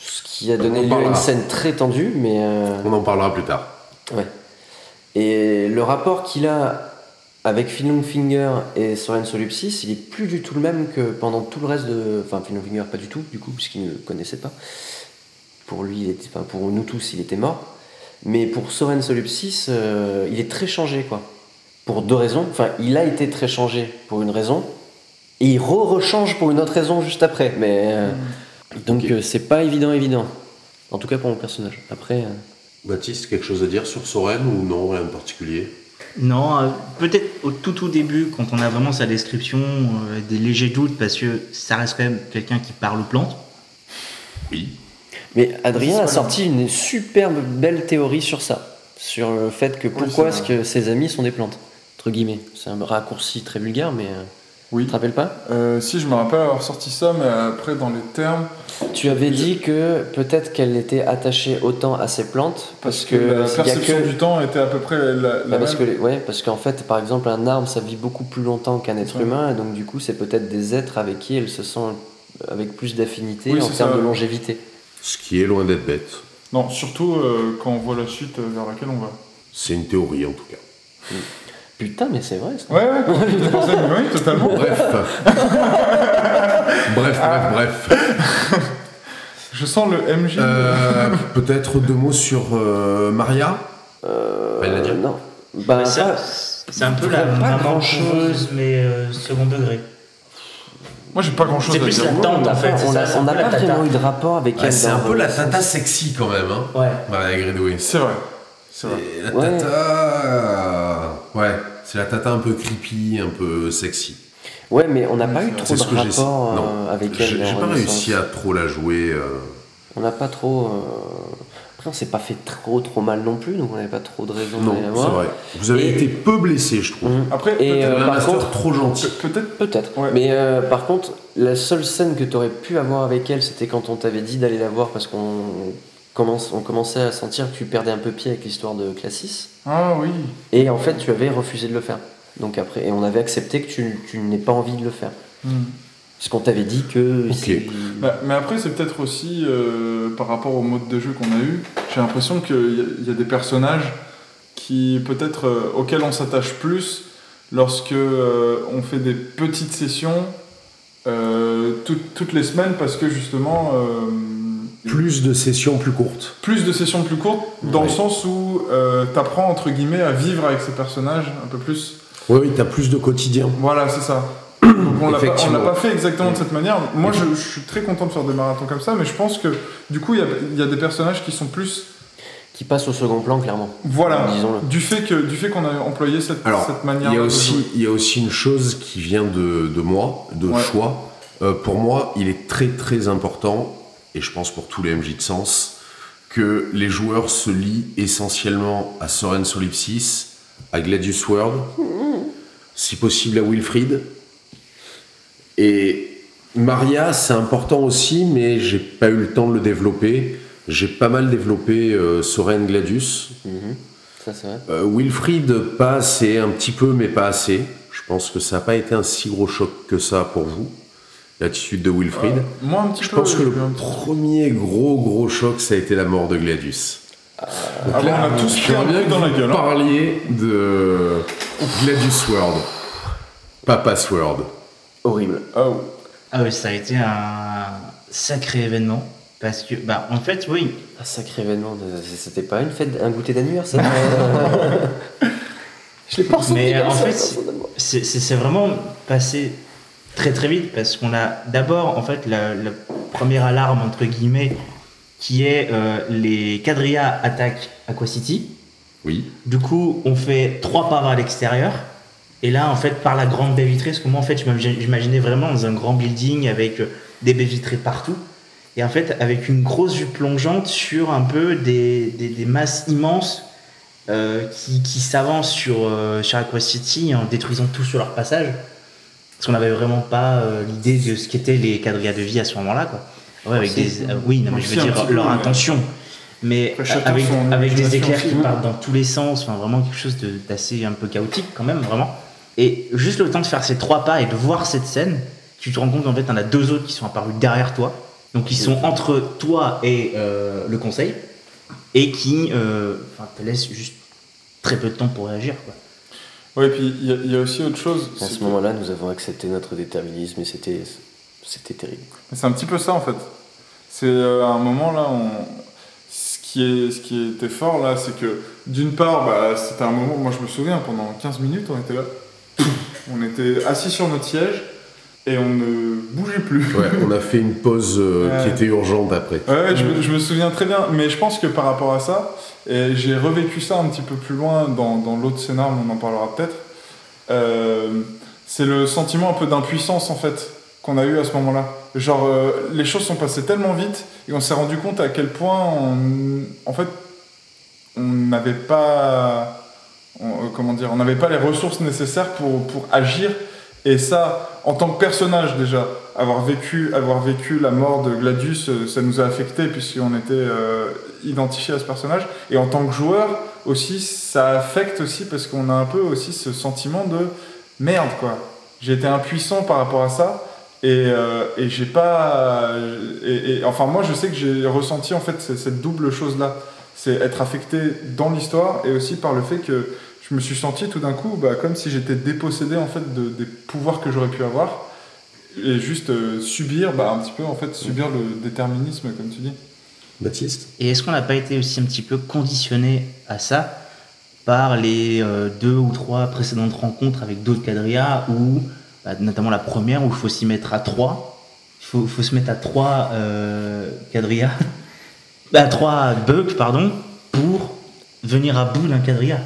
ce qui a donné lieu à une scène très tendue, mais... On en parlera plus tard. Ouais. Et le rapport qu'il a avec Finungfinger et Soren Solipsis, il est plus du tout le même que pendant tout le reste de... Enfin, Finungfinger pas du tout, du coup, puisqu'il ne le connaissait pas. Pour lui, il était... enfin, pour nous tous, il était mort. Mais pour Soren Solipsis, il est très changé, quoi. Pour deux raisons. Enfin, il a été très changé pour une raison, et il rechange pour une autre raison juste après. Mais donc, okay. C'est pas évident. En tout cas pour mon personnage. Après... Baptiste, quelque chose à dire sur Soren ou non, rien de particulier ? Non, peut-être au tout début, quand on a vraiment sa description, des légers doutes, parce que ça reste quand même quelqu'un qui parle aux plantes. Oui. Mais Adrien a sorti une superbe belle théorie sur ça, sur le fait que pourquoi est-ce que ses amis sont des plantes, entre guillemets. C'est un raccourci très vulgaire, mais... Oui. Tu te rappelles pas ? Si, je me rappelle avoir sorti ça, mais après, dans les termes... Tu avais dit que peut-être qu'elle était attachée autant à ses plantes, parce que la perception du temps était à peu près la même. Oui, parce qu'en fait, par exemple, un arbre, ça vit beaucoup plus longtemps qu'un être humain, et donc du coup, c'est peut-être des êtres avec qui elle se sent avec plus d'affinité en termes de longévité. Ce qui est loin d'être bête. Non, surtout quand on voit la suite vers laquelle on va. C'est une théorie, en tout cas. Oui. Putain, mais c'est vrai, ça. Ouais, oui, totalement. Bref. Je sens le MJ. Peut-être deux mots sur Maria. Non. Bah, c'est un peu la grand-chose, mais second degré. Moi, j'ai pas grand-chose à dire. C'est plus la tante, en fait. On n'a pas vraiment eu de rapport avec elle. C'est un peu la tata sexy, quand même. Ouais. Maria Grédoué. C'est vrai. Et la tata... Ouais, c'est la tata un peu creepy, un peu sexy. Ouais, mais on n'a pas eu trop de rapport avec elle. J'ai pas réussi à trop la jouer. On n'a pas trop... Après, on s'est pas fait trop mal non plus, donc on n'avait pas trop de raison de la voir. Non, c'est vrai. Vous avez été peu blessé, je trouve. Après, peut-être un master trop gentil. Peut-être. Mais par contre, la seule scène que t'aurais pu avoir avec elle, c'était quand on t'avait dit d'aller la voir parce qu'on... On commençait à sentir que tu perdais un peu pied avec l'histoire de Classis. Ah oui. Et en fait, tu avais refusé de le faire. Donc après, et on avait accepté que tu n'aies pas envie de le faire. Parce qu'on t'avait dit que... Okay. Mais après, c'est peut-être aussi par rapport au mode de jeu qu'on a eu. J'ai l'impression qu'il y a des personnages qui peut-être auxquels on s'attache plus lorsque on fait des petites sessions toutes les semaines parce que justement... Plus de sessions plus courtes. Dans le sens où t'apprends, entre guillemets, à vivre avec ces personnages un peu plus. Oui, t'as plus de quotidien. Voilà, c'est ça. Donc on l'a pas fait exactement de cette manière. Moi, je suis très content de faire des marathons comme ça, mais je pense que, du coup, il y a des personnages qui sont plus... Qui passent au second plan, clairement. Voilà, disons-le. Du fait qu'on a employé cette manière. Il y a aussi une chose qui vient de moi, de choix. Pour moi, il est très, très important... et je pense pour tous les MJ de Sens, que les joueurs se lient essentiellement à Soren Solipsis, à Gladius World, si possible à Wilfried. Et Maria, c'est important aussi, mais j'ai pas eu le temps de le développer. J'ai pas mal développé Soren Gladius. Ça, c'est vrai. Wilfried, pas assez, un petit peu, mais pas assez. Je pense que ça n'a pas été un si gros choc que ça pour vous. L'attitude de Wilfried. Moi, un petit peu. Je pense que le premier gros choc, ça a été la mort de Gladius. Donc là, on a tous pris un coup dans la gueule. Parliez de Gladius World. Papa's World. Horrible. Oh. Ah oui, ça a été un sacré événement. Parce que, bah, en fait, oui. Un sacré événement. C'était pas une fête, un goûter d'anniversaire. Je l'ai pas ressenti. Mais en fait, c'est vraiment passé très très vite, parce qu'on a d'abord en fait la première alarme entre guillemets qui est les Cadria attaquent Aqua City. Oui. Du coup, on fait 3 pas vers l'extérieur et là en fait par la grande baie vitrée, parce que moi en fait j'imaginais vraiment dans un grand building avec des baies vitrées partout et en fait avec une grosse vue plongeante sur un peu des masses immenses qui s'avancent sur Aqua City en détruisant tout sur leur passage. Parce qu'on n'avait vraiment pas l'idée de ce qu'étaient les quadrillas de vie à ce moment-là, quoi. Ouais, avec des... oui, non, mais je veux dire leur intention. Mais avec des éclairs qui partent dans tous les sens, enfin, vraiment quelque chose d'assez un peu chaotique quand même, vraiment. Et juste le temps de faire ces trois pas et de voir cette scène, tu te rends compte qu'en fait, t'en as deux autres qui sont apparus derrière toi, donc ils sont entre toi et le conseil, et qui te laissent juste très peu de temps pour réagir, quoi. Oui, et puis il y a aussi autre chose. À ce moment-là, nous avons accepté notre déterminisme et c'était terrible. C'est un petit peu ça, en fait. C'est à un moment, là, ce qui était fort, là, c'est que, d'une part, c'était un moment, moi je me souviens, pendant 15 minutes, on était là, on était assis sur notre siège, et on ne bougeait plus. Ouais, on a fait une pause qui était urgente après. Ouais, je me souviens très bien, mais je pense que par rapport à ça, et j'ai revécu ça un petit peu plus loin dans l'autre scénar, on en parlera peut-être, c'est le sentiment un peu d'impuissance, en fait, qu'on a eu à ce moment-là. Genre, les choses sont passées tellement vite et on s'est rendu compte à quel point on n'avait pas... on n'avait pas les ressources nécessaires pour agir. Et ça, en tant que personnage déjà, avoir vécu la mort de Gladius, ça nous a affecté puisqu'on était identifié à ce personnage. Et en tant que joueur aussi, ça affecte aussi parce qu'on a un peu aussi ce sentiment de merde, quoi. J'ai été impuissant par rapport à ça et j'ai pas. Enfin, moi, je sais que j'ai ressenti en fait cette double chose là, c'est être affecté dans l'histoire et aussi par le fait que je me suis senti tout d'un coup comme si j'étais dépossédé en fait des pouvoirs que j'aurais pu avoir et juste subir un petit peu en fait subir le déterminisme comme tu dis. Baptiste. Et est-ce qu'on n'a pas été aussi un petit peu conditionné à ça par les 2 ou 3 précédentes rencontres avec d'autres quadrillas où notamment la première où il faut s'y mettre à 3, il faut se mettre à 3 quadrillas, à 3 bugs pardon pour venir à bout d'un quadrilla.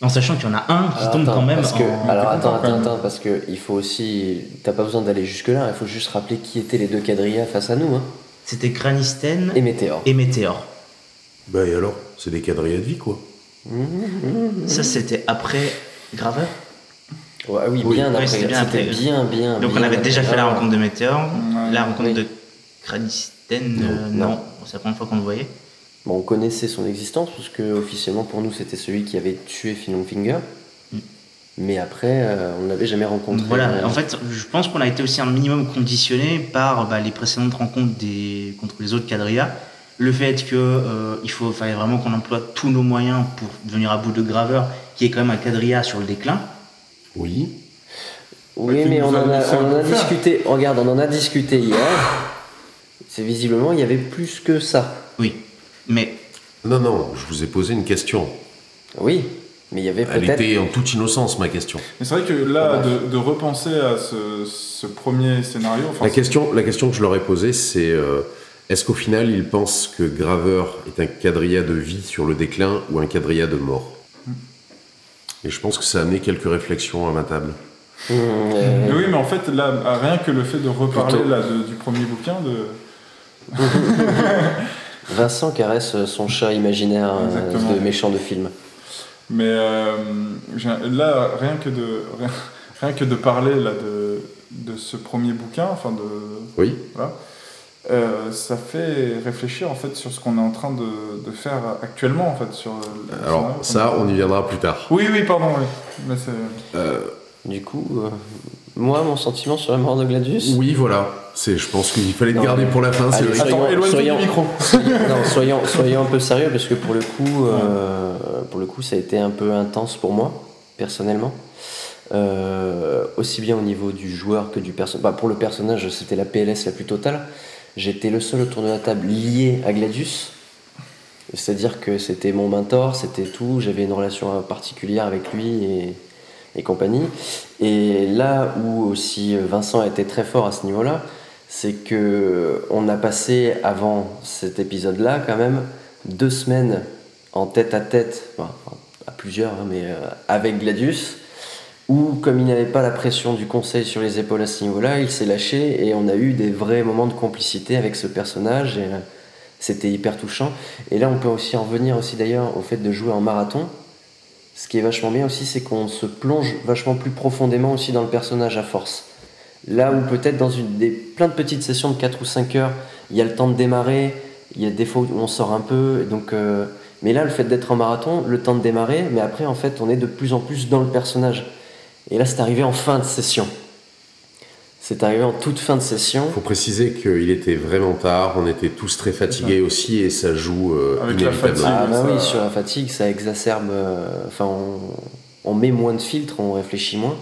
En sachant qu'il y en a un qui tombe quand même. Parce que il faut aussi. T'as pas besoin d'aller jusque-là, il faut juste rappeler qui étaient les 2 quadrillas face à nous. Hein. C'était Kranisten et Météor. Bah et alors, c'est des quadrillas de vie quoi. Ça c'était après Graveur. Ouais, oui, bien après. C'était bien. Donc on avait déjà fait la rencontre de Météor, la rencontre de Kranisten. Non, c'est la première fois qu'on le voyait. On connaissait son existence parce que officiellement pour nous c'était celui qui avait tué Finungfinger, mais après on ne l'avait jamais rencontré. Voilà, en fait je pense qu'on a été aussi un minimum conditionné par les précédentes rencontres contre les autres quadrillas, le fait qu'il fallait vraiment qu'on emploie tous nos moyens pour venir à bout de Graveur qui est quand même un quadrilla sur le déclin. Oui mais on en a discuté, regarde on en a discuté hier, c'est visiblement il y avait plus que ça. Oui. Mais... Non, je vous ai posé une question. Oui, mais il y avait peut-être... Elle était en toute innocence, ma question. Mais c'est vrai que là, de repenser à ce premier scénario... La question que je leur ai posée, c'est... est-ce qu'au final, ils pensent que Graveur est un quadrilla de vie sur le déclin ou un quadrilla de mort ? Et je pense que ça a amené quelques réflexions à ma table. Mais oui, mais en fait, là, rien que le fait de reparler là, du premier bouquin... Vincent caresse son chat imaginaire de méchant de film. Mais là, rien que de parler là, de ce premier bouquin, enfin de... Oui. Voilà, ça fait réfléchir en fait sur ce qu'on est en train de faire actuellement en fait sur. Alors ça, on y viendra plus tard. Oui, pardon. Oui. Mais c'est... Du coup. Moi, mon sentiment sur la mort de Gladius. Oui, voilà. Je pense qu'il fallait le garder pour la fin. Allez, soyons du micro. soyons un peu sérieux parce que pour le coup, ça a été un peu intense pour moi personnellement, aussi bien au niveau du joueur que du personnage. Pour le personnage, c'était la PLS la plus totale. J'étais le seul autour de la table lié à Gladius, c'est-à-dire que c'était mon mentor, c'était tout. J'avais une relation particulière avec lui et compagnie. Et là où aussi Vincent a été très fort à ce niveau-là, c'est qu'on a passé avant cet épisode-là quand même 2 semaines en tête-à-tête, à plusieurs, mais avec Gladius, où comme il n'avait pas la pression du conseil sur les épaules à ce niveau-là, il s'est lâché et on a eu des vrais moments de complicité avec ce personnage et c'était hyper touchant. Et là on peut aussi en revenir aussi d'ailleurs au fait de jouer en marathon. Ce qui est vachement bien aussi, c'est qu'on se plonge vachement plus profondément aussi dans le personnage à force. Là où peut-être dans plein de petites sessions de 4 ou 5 heures, il y a le temps de démarrer, il y a des fois où on sort un peu. Donc, mais là, le fait d'être en marathon, le temps de démarrer, mais après, en fait, on est de plus en plus dans le personnage. Et là, c'est arrivé en fin de session. C'est arrivé en toute fin de session. Il faut préciser qu'il était vraiment tard, on était tous très fatigués aussi, et ça joue inévitablement. Ah bah oui, sur la fatigue, ça exacerbe... Enfin, on met moins de filtres, on réfléchit moins.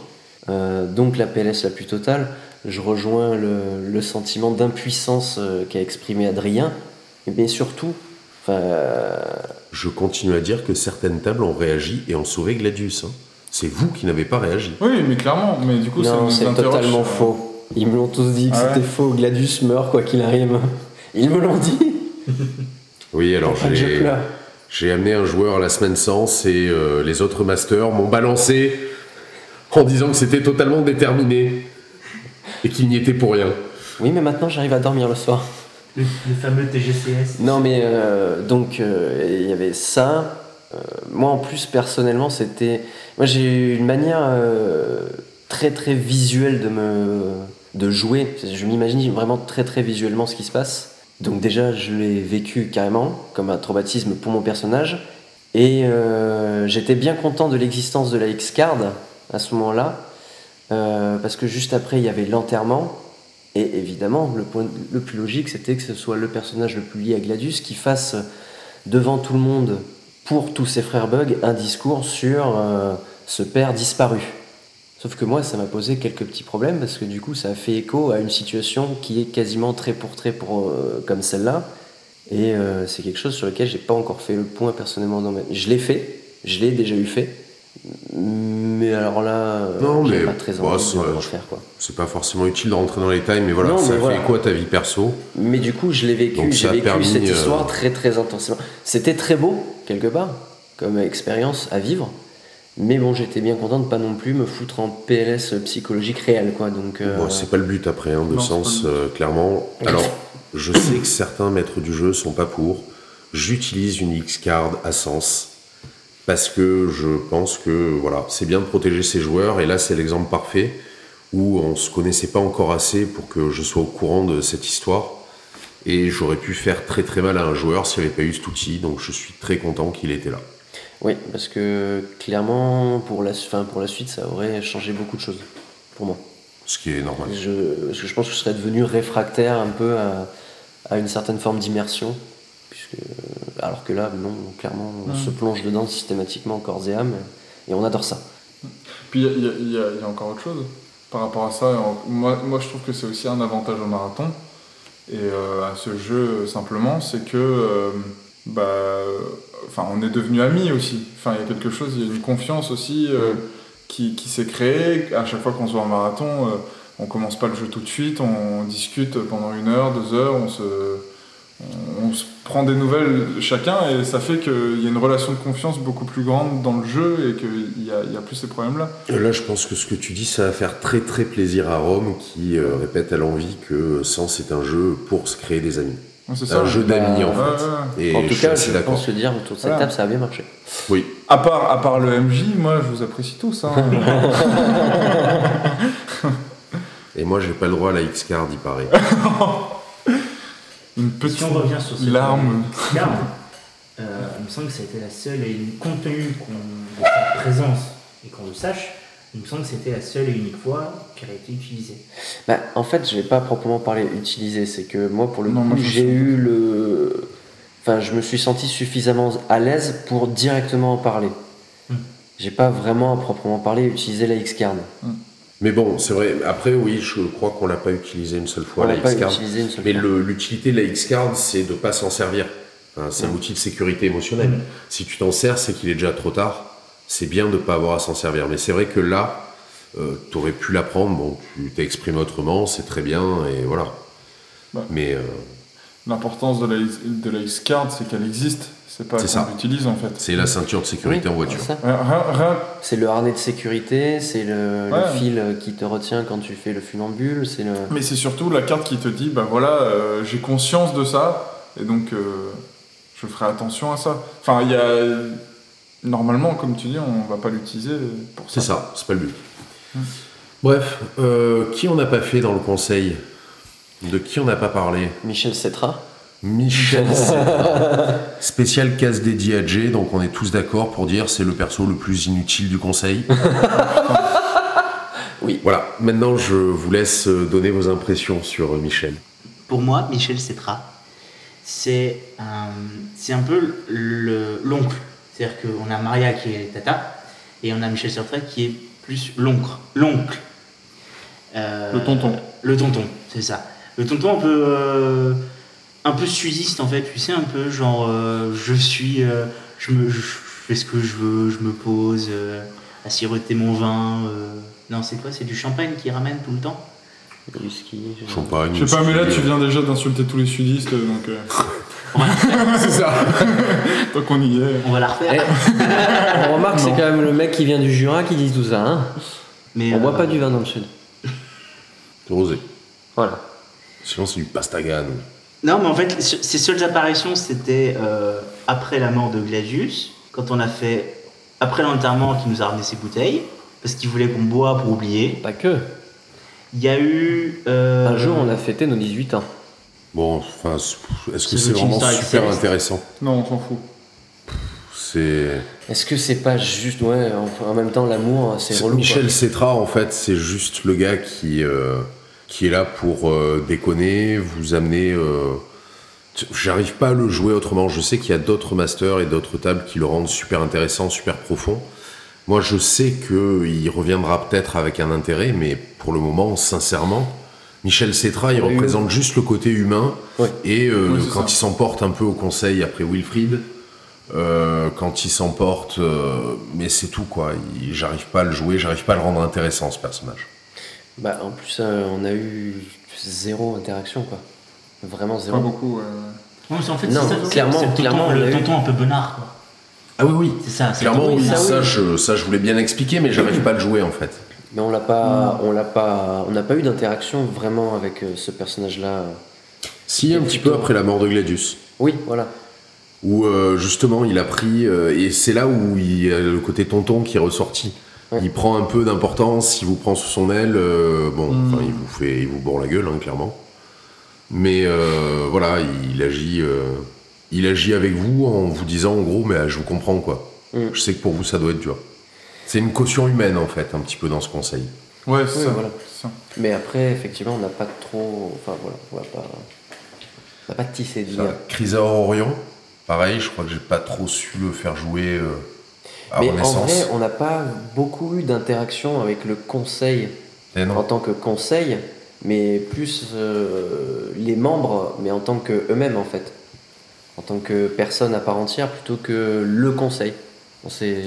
Donc la PLS la plus totale. Je rejoins le sentiment d'impuissance qu'a exprimé Adrien, mais surtout... Je continue à dire que certaines tables ont réagi et ont sauvé Gladius. Hein. C'est vous qui n'avez pas réagi. Oui, mais clairement. Mais du coup, non, c'est totalement faux. Ils me l'ont tous dit que c'était faux. Gladius meurt quoi qu'il arrive. Ils me l'ont dit. Oui, alors j'ai amené un joueur à la semaine sans et les autres masters m'ont balancé en disant que c'était totalement déterminé et qu'il n'y était pour rien. Oui, mais maintenant j'arrive à dormir le soir. Le fameux TGCS. Non, mais donc il y avait ça. Moi, en plus, personnellement, c'était... Moi, j'ai eu une manière très, très visuelle de jouer. Je m'imagine vraiment très, très visuellement ce qui se passe. Donc déjà, je l'ai vécu carrément, comme un traumatisme pour mon personnage. Et j'étais bien content de l'existence de la X-Card à ce moment-là, parce que juste après, il y avait l'enterrement. Et évidemment, le point le plus logique, c'était que ce soit le personnage le plus lié à Gladius qui fasse, devant tout le monde... pour tous ces frères Bug, un discours sur ce père disparu. Sauf que moi, ça m'a posé quelques petits problèmes, parce que du coup, ça a fait écho à une situation qui est quasiment trait pour trait comme celle-là, et c'est quelque chose sur lequel j'ai pas encore fait le point personnellement dans ma... Je l'ai déjà eu fait, mais alors là, j'ai pas très envie de faire quoi. C'est pas forcément utile de rentrer dans les détails, mais voilà, ça fait écho à ta vie perso. Mais du coup, je l'ai vécu, j'ai vécu cette histoire très très intensément. C'était très beau, quelque part, comme expérience à vivre, mais bon, j'étais bien content de pas non plus me foutre en PLS psychologique réel, quoi. Donc, c'est pas le but après, clairement. Alors, je sais que certains maîtres du jeu sont pas pour. J'utilise une X-Card à Sens parce que je pense que voilà, c'est bien de protéger ses joueurs, et là, c'est l'exemple parfait où on se connaissait pas encore assez pour que je sois au courant de cette histoire. Et j'aurais pu faire très très mal à un joueur s'il n'y avait pas eu cet outil, donc je suis très content qu'il était là. Oui, parce que clairement, pour la suite, ça aurait changé beaucoup de choses, pour moi. Ce qui est normal. Parce que je pense que je serais devenu réfractaire un peu à une certaine forme d'immersion, alors que là, non, clairement, on se plonge dedans systématiquement, corps et âme, et on adore ça. Puis il y a encore autre chose par rapport à ça. Moi, je trouve que c'est aussi un avantage au marathon, et à ce jeu simplement, c'est que on est devenus amis aussi. Enfin, il y a quelque chose, il y a une confiance aussi qui s'est créée. À chaque fois qu'on se voit en marathon, on commence pas le jeu tout de suite, on discute pendant 1 heure, 2 heures, on se prend des nouvelles chacun, et ça fait qu'il y a une relation de confiance beaucoup plus grande dans le jeu, et qu'il y a plus ces problèmes-là. Là, je pense que ce que tu dis, ça va faire très très plaisir à Rome, qui répète à l'envie que Sens est un jeu pour se créer des amis. C'est un jeu d'amis en fait. Et en tout cas, je pense le dire, autour de cette table, ça a bien marché. Oui. À part le MJ, moi, je vous apprécie tous. Hein. Et moi, j'ai pas le droit à la X-Card, il paraît. Une petite larme. Il me semble que ça a été la seule et unique, compte tenu de sa présence et qu'on le sache, il me semble que c'était la seule et unique fois qu'elle a été utilisée. Bah, en fait, je vais pas proprement parler utilisée, c'est que moi, pour le coup, je me suis senti suffisamment à l'aise pour directement en parler. J'ai pas vraiment à proprement parler utiliser la X-Card. Mais bon, c'est vrai, après oui, je crois qu'on l'a pas utilisé une seule fois, la X-Card. L'utilité de la X-Card, c'est de pas s'en servir. Enfin, c'est un outil de sécurité émotionnelle. Si tu t'en sers, c'est qu'il est déjà trop tard. C'est bien de pas avoir à s'en servir. Mais c'est vrai que là, t'aurais pu l'apprendre, bon, tu t'exprimes autrement, c'est très bien, et voilà. Ouais. Mais... l'importance de la X-Card, c'est qu'elle existe. C'est pas qu'on l'utilise en fait. C'est la ceinture de sécurité en voiture. C'est le harnais de sécurité, c'est le fil qui te retient quand tu fais le funambule. Mais c'est surtout la carte qui te dit, j'ai conscience de ça, et donc je ferai attention à ça. Enfin, il y a... Normalement, comme tu dis, on va pas l'utiliser pour ça. C'est ça, c'est pas le but. Bref, qui on n'a pas fait dans le conseil ? De qui on n'a pas parlé ? Michel Cetra. Michel Cetra. Spécial case dédiée à Jay, donc on est tous d'accord pour dire c'est le perso le plus inutile du conseil. Oui. Voilà, maintenant je vous laisse donner vos impressions sur Michel. Pour moi, Michel Cetra, c'est un peu l'oncle. C'est-à-dire qu'on a Maria qui est tata, et on a Michel Cetra qui est plus l'oncle. Le tonton. Le tonton, c'est ça. Le tonton un peu sudiste en fait, tu sais, un peu genre je fais ce que je veux, je me pose à siroter mon vin. Non, c'est quoi ? C'est du champagne qu'ils ramènent tout le temps ? Du ski. Champagne. Je sais pas, mais là tu viens déjà d'insulter tous les sudistes, donc. C'est ça. Tant qu'on y est. On va la refaire. Eh, on remarque, c'est quand même le mec qui vient du Jura qui dit tout ça. Hein. Mais on boit pas du vin dans le sud. C'est rosé. Voilà. Sinon, c'est du pastagane. Non, mais en fait, ses seules apparitions, c'était après la mort de Gladius, quand on a fait. Après l'enterrement, qui nous a ramené ses bouteilles, parce qu'il voulait qu'on boit pour oublier. Pas que. Il y a eu. Un jour, on a fêté nos 18 ans. Bon, enfin, est-ce que c'est vraiment super intéressant ? Non, on s'en fout. C'est. Est-ce que c'est pas juste, ouais, en même temps, l'amour, c'est relou. Michel Cetra, en fait, c'est juste le gars qui est là pour déconner, vous amener. J'arrive pas à le jouer autrement. Je sais qu'il y a d'autres masters et d'autres tables qui le rendent super intéressant, super profond. Moi, je sais qu'il reviendra peut-être avec un intérêt, mais pour le moment, sincèrement. Michel Cetra, il représente juste le côté humain, ouais. Et quand ça. Il s'emporte un peu au conseil après Wilfried, quand il s'emporte, mais c'est tout quoi. J'arrive pas à le jouer, j'arrive pas à le rendre intéressant ce personnage. Bah en plus on a eu zéro interaction quoi, vraiment zéro. Pas beaucoup. Non, mais en fait, non, c'est clairement, c'est clairement le tonton un peu bonnard quoi. Ah oui oui, c'est ça. C'est clairement oui, ça oui. Je voulais bien expliquer, mais j'arrive pas à le jouer en fait. Mais on n'a pas eu d'interaction vraiment avec ce personnage-là. Si, un petit peu après la mort de Gladius. Oui, voilà. Où justement il a pris, et c'est là où il y a le côté tonton qui est ressorti. Ouais. Il prend un peu d'importance, il vous prend sous son aile, il vous bourre la gueule, hein, clairement. Mais voilà, il agit avec vous en vous disant en gros, mais je vous comprends quoi. Je sais que pour vous ça doit être dur. C'est une caution humaine, en fait, un petit peu dans ce conseil. Ouais, c'est ça. Voilà. C'est ça. Mais après, effectivement, on n'a pas trop... Enfin, voilà, on n'a pas tissé de lien. Crise à Orient, pareil, je crois que j'ai pas trop su le faire jouer à mais Renaissance. Mais en vrai, on n'a pas beaucoup eu d'interaction avec le conseil en tant que conseil, mais plus les membres, mais en tant qu'eux-mêmes, en fait. En tant que personne à part entière, plutôt que le conseil. On s'est...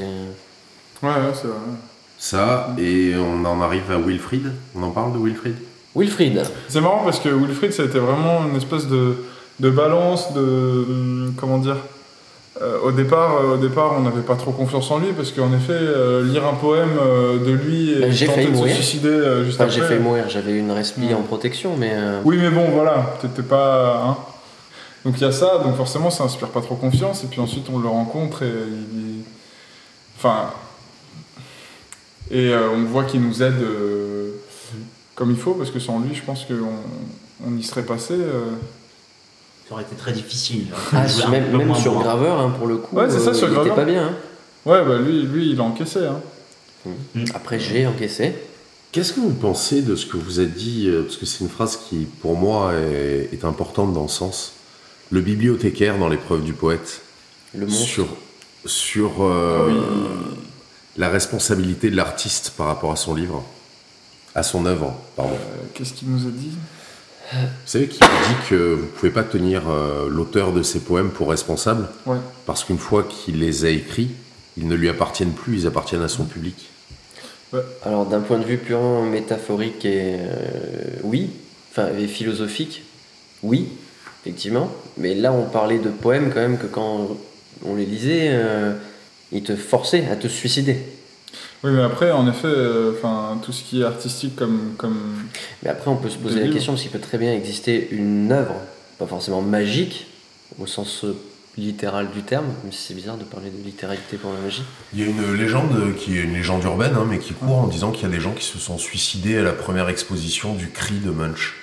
Ouais, c'est vrai. Ça, et on en arrive à Wilfried. On en parle de Wilfried. C'est marrant parce que Wilfried, ça a été vraiment une espèce de balance, de... Comment dire ? Au départ, on n'avait pas trop confiance en lui parce qu'en effet, lire un poème de lui et tenter de se suicider juste après... J'ai failli mourir, j'avais une respi en protection, mais... Oui, mais bon, voilà, t'étais pas... Hein. Donc il y a ça, donc forcément, ça inspire pas trop confiance, et puis ensuite, on le rencontre et il... Enfin... Et on voit qu'il nous aide comme il faut, parce que sans lui, je pense qu'on y serait passé. Ça aurait été très difficile. Même sur Graveur, hein, pour le coup, ouais, c'est ça, il était pas bien. Hein. Ouais, bah lui, il a encaissé. Hein. Après, j'ai encaissé. Qu'est-ce que vous pensez de ce que vous avez dit ? Parce que c'est une phrase qui, pour moi, est importante dans le sens. Le bibliothécaire dans l'épreuve du poète. Le monstre. Sur oui. La responsabilité de l'artiste par rapport à son livre, à son œuvre, pardon. Qu'est-ce qu'il nous a dit ? Vous savez qu'il dit que vous ne pouvez pas tenir l'auteur de ses poèmes pour responsable, ouais. Parce qu'une fois qu'il les a écrits, ils ne lui appartiennent plus, ils appartiennent à son public. Ouais. Alors d'un point de vue purement métaphorique et oui, enfin et philosophique, oui, effectivement. Mais là on parlait de poèmes quand même que quand on les lisait. Il te forçait à te suicider. Oui, mais après, en effet, tout ce qui est artistique comme... Mais après, on peut se poser la question s'il peut très bien exister une œuvre, pas forcément magique, au sens littéral du terme, même si c'est bizarre de parler de littéralité pour la magie. Il y a une légende qui est une légende urbaine, hein, mais qui court en disant qu'il y a des gens qui se sont suicidés à la première exposition du cri de Munch.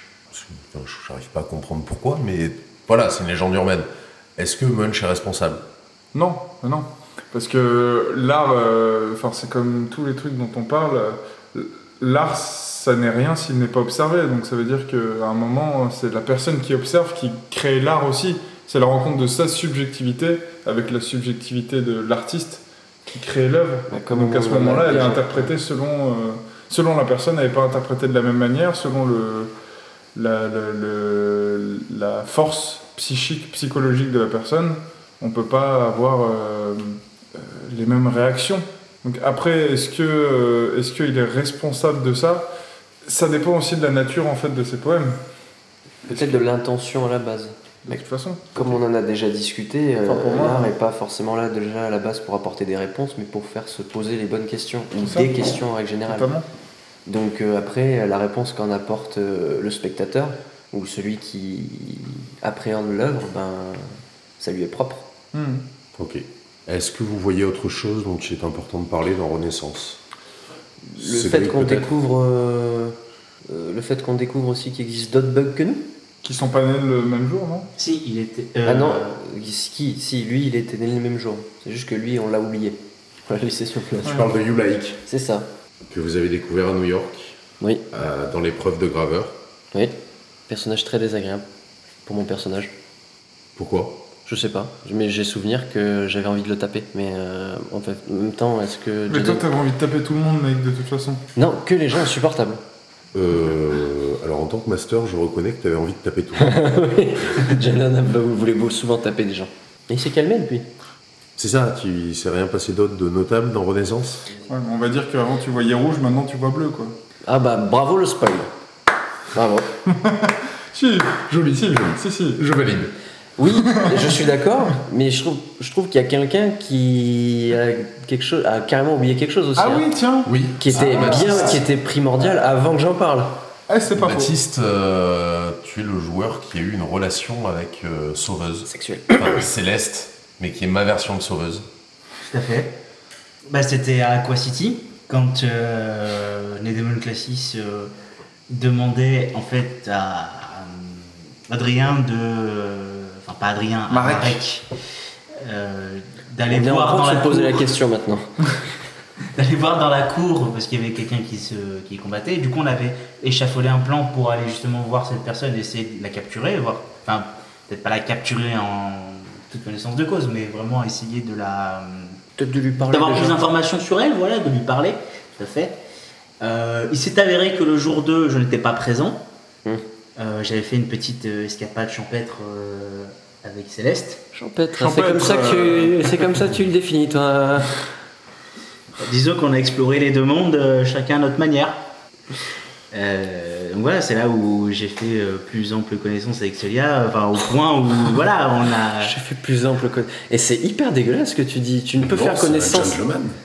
J'arrive pas à comprendre pourquoi, mais voilà, c'est une légende urbaine. Est-ce que Munch est responsable ? Non, non. Parce que l'art, c'est comme tous les trucs dont on parle, l'art, ça n'est rien s'il n'est pas observé. Donc ça veut dire qu'à un moment, c'est la personne qui observe qui crée l'art aussi. C'est la rencontre de sa subjectivité avec la subjectivité de l'artiste qui crée l'œuvre. Donc à ce moment-là, elle est interprétée selon la personne, elle n'est pas interprétée de la même manière, selon la force psychique, psychologique de la personne. On ne peut pas avoir les mêmes réactions. Donc après, est-ce qu'il est responsable de ça ? Ça dépend aussi de la nature en fait, de ses poèmes. Peut-être de l'intention à la base. Mais de toute façon, comme on en a déjà discuté, l'art n'est pas forcément là déjà à la base pour apporter des réponses, mais pour faire se poser les bonnes questions, questions en règle générale. Totalement. Donc après, la réponse qu'en apporte le spectateur, ou celui qui appréhende l'œuvre, ça lui est propre. Mmh. Ok. Est-ce que vous voyez autre chose dont il est important de parler dans Renaissance ? Le fait qu'on découvre aussi qu'il existe d'autres bugs que nous ? Qui sont pas nés le même jour, non ? Si, il était... lui, il était né le même jour. C'est juste que lui, on l'a oublié. On l'a laissé sur place. Je parle de You Like. C'est ça. Que vous avez découvert à New York. Oui. Dans l'épreuve de Graveur. Oui. Personnage très désagréable. Pour mon personnage. Pourquoi ? Je sais pas. Mais j'ai souvenir que j'avais envie de le taper. Mais en fait, en même temps, est-ce que... Mais toi, t'avais envie de taper tout le monde, mec, de toute façon. Non, que les gens insupportables. Alors en tant que master, je reconnais que tu avais envie de taper tout le monde. Oui, Jalan voulait souvent taper des gens. Mais il s'est calmé depuis. C'est ça, il ne s'est rien passé d'autre de notable dans Renaissance. Ouais, on va dire qu'avant tu voyais rouge, maintenant tu vois bleu quoi. Ah bah bravo le spoil. Bravo. Si, joli, si, je valide. Oui, je suis d'accord, mais je trouve qu'il y a quelqu'un qui a carrément oublié quelque chose aussi. Ah oui, tiens. Oui. Qui était primordial avant que j'en parle. Ah, c'est pas Baptiste, tu es le joueur qui a eu une relation avec Sauveuse. Sexuelle. Enfin, Céleste, mais qui est ma version de Sauveuse. Tout à fait. C'était à Aqua City, quand Nédémon Classis demandait en fait à Adrien Marek. D'aller voir dans la cour. On se poser la question maintenant. D'aller voir dans la cour parce qu'il y avait quelqu'un qui combattait. Et du coup, on avait échafaudé un plan pour aller justement voir cette personne, essayer de la capturer, peut-être pas la capturer en toute connaissance de cause, mais vraiment essayer de la. Peut-être de lui parler. D'avoir plus d'informations sur elle, voilà, de lui parler. Tout à fait. Il s'est avéré que le jour 2, je n'étais pas présent. J'avais fait une petite escapade champêtre avec Céleste. Champêtre. C'est comme ça que tu le définis, toi. Disons qu'on a exploré les deux mondes, chacun à notre manière. Donc voilà, c'est là où j'ai fait plus ample connaissance avec Célia, au point où voilà, on a... J'ai fait plus ample connaissance. Et c'est hyper dégueulasse ce que tu dis. Tu ne peux faire connaissance...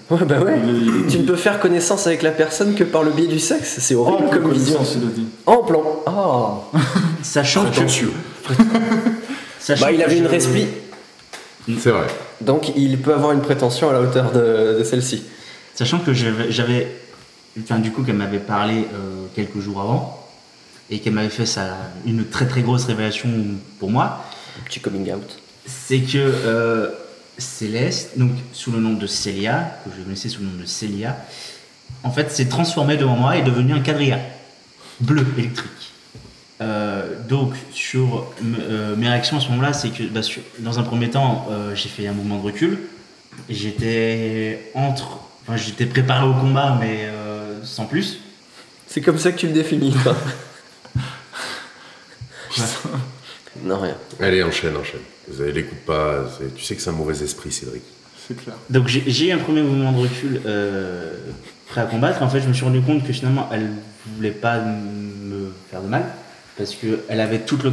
Ouais, tu ne peux faire connaissance avec la personne que par le biais du sexe. C'est horrible comme vision. Sachant que... il avait une respi. C'est vrai. Donc il peut avoir une prétention à la hauteur de celle-ci. Sachant que j'avais... du coup, qu'elle m'avait parlé quelques jours avant et qu'elle m'avait fait une très très grosse révélation pour moi. Un petit coming out. C'est que Céleste, donc sous le nom de Célia, que je connaissais sous le nom de Célia, en fait s'est transformée devant moi et est devenue un Cadria bleu électrique. Donc sur mes réactions à ce moment-là, c'est que dans un premier temps, j'ai fait un mouvement de recul. J'étais préparé au combat, mais sans plus. C'est comme ça que tu me définis, toi. Non, rien. Allez, enchaîne. Vous allez les couper pas. Tu sais que c'est un mauvais esprit, Cédric. C'est clair. Donc, j'ai eu un premier mouvement de recul prêt à combattre. En fait, je me suis rendu compte que finalement, elle ne voulait pas me faire de mal. Parce qu'elle avait toutes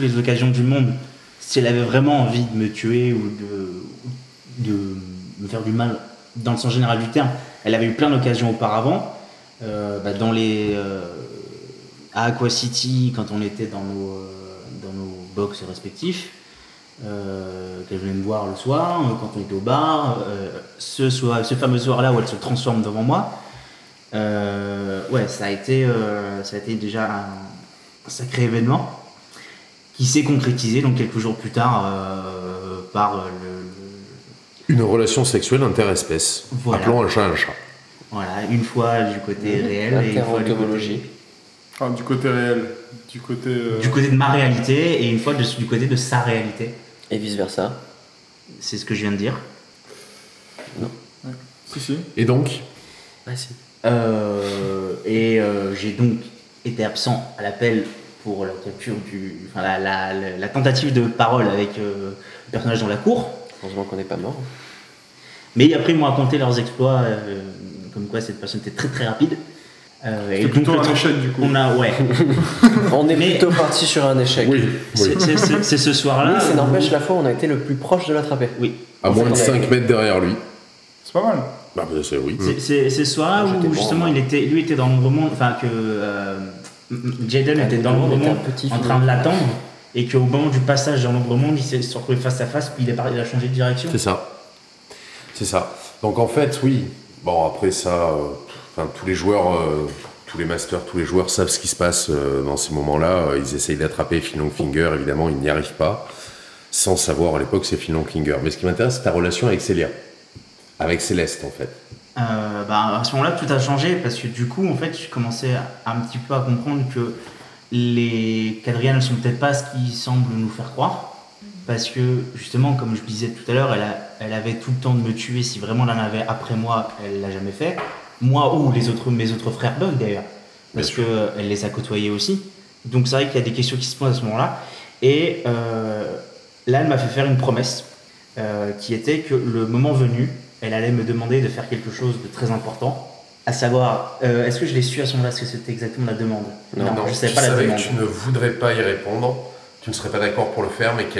les occasions du monde. Si elle avait vraiment envie de me tuer ou de me faire du mal, dans le sens général du terme, elle avait eu plein d'occasions auparavant, à Aqua City, quand on était dans nos box respectifs, qu'elle venait me voir le soir, quand on était au bar, ce fameux soir-là où elle se transforme devant moi, ouais, ça a été déjà un sacré événement qui s'est concrétisé donc quelques jours plus tard par une relation sexuelle interespèce, voilà. Appelons un chat un chat. Voilà, une fois du côté réel et une fois du côté réel, du côté de ma réalité et une fois du côté de sa réalité. Et vice versa. C'est ce que je viens de dire. Non. Ouais. Si si. Et donc. Ah si. J'ai donc été absent à l'appel pour la capture la tentative de parole avec le personnage dans la cour. Heureusement qu'on n'est pas mort. Mais après ils m'ont raconté leurs exploits, comme quoi cette personne était très très rapide. Et plutôt donc, un échec du coup. On est plutôt parti sur un échec. Oui. C'est ce soir-là. Oui, n'empêche la fois on a été le plus proche de l'attraper. Oui. À moins de 5 mètres derrière lui. C'est pas mal. Bah c'est oui. C'est ce soir-là où justement il était, lui était dans l'ombre monde, enfin que Jaden était dans l'ombre monde, en train de l'attendre, et qu'au moment du passage dans l'ombre monde, il s'est retrouvé face à face, puis il a changé de direction. C'est ça. Donc en fait oui. Bon après ça. Enfin, tous les joueurs savent ce qui se passe dans ces moments-là. Ils essayent d'attraper Finungfinger, évidemment, ils n'y arrivent pas. Sans savoir, à l'époque, c'est Finungfinger. Mais ce qui m'intéresse, c'est ta relation avec Célia, avec Céleste, en fait. À ce moment-là, tout a changé, parce que du coup, en fait, je commençais un petit peu à comprendre que les Cadriens ne sont peut-être pas ce qu'ils semblent nous faire croire. Parce que, justement, comme je disais tout à l'heure, elle avait tout le temps de me tuer. Si vraiment elle en avait après moi, elle ne l'a jamais fait. Moi ou mes autres frères Bug d'ailleurs, parce qu'elle les a côtoyés aussi. Donc c'est vrai qu'il y a des questions qui se posent à ce moment-là. Et là, elle m'a fait faire une promesse qui était que le moment venu, elle allait me demander de faire quelque chose de très important, à savoir, est-ce que je l'ai su à ce moment-là, est-ce que c'était exactement la demande ? Non, je ne savais pas la demande. Que tu ne voudrais pas y répondre, tu ne serais pas d'accord pour le faire, mais je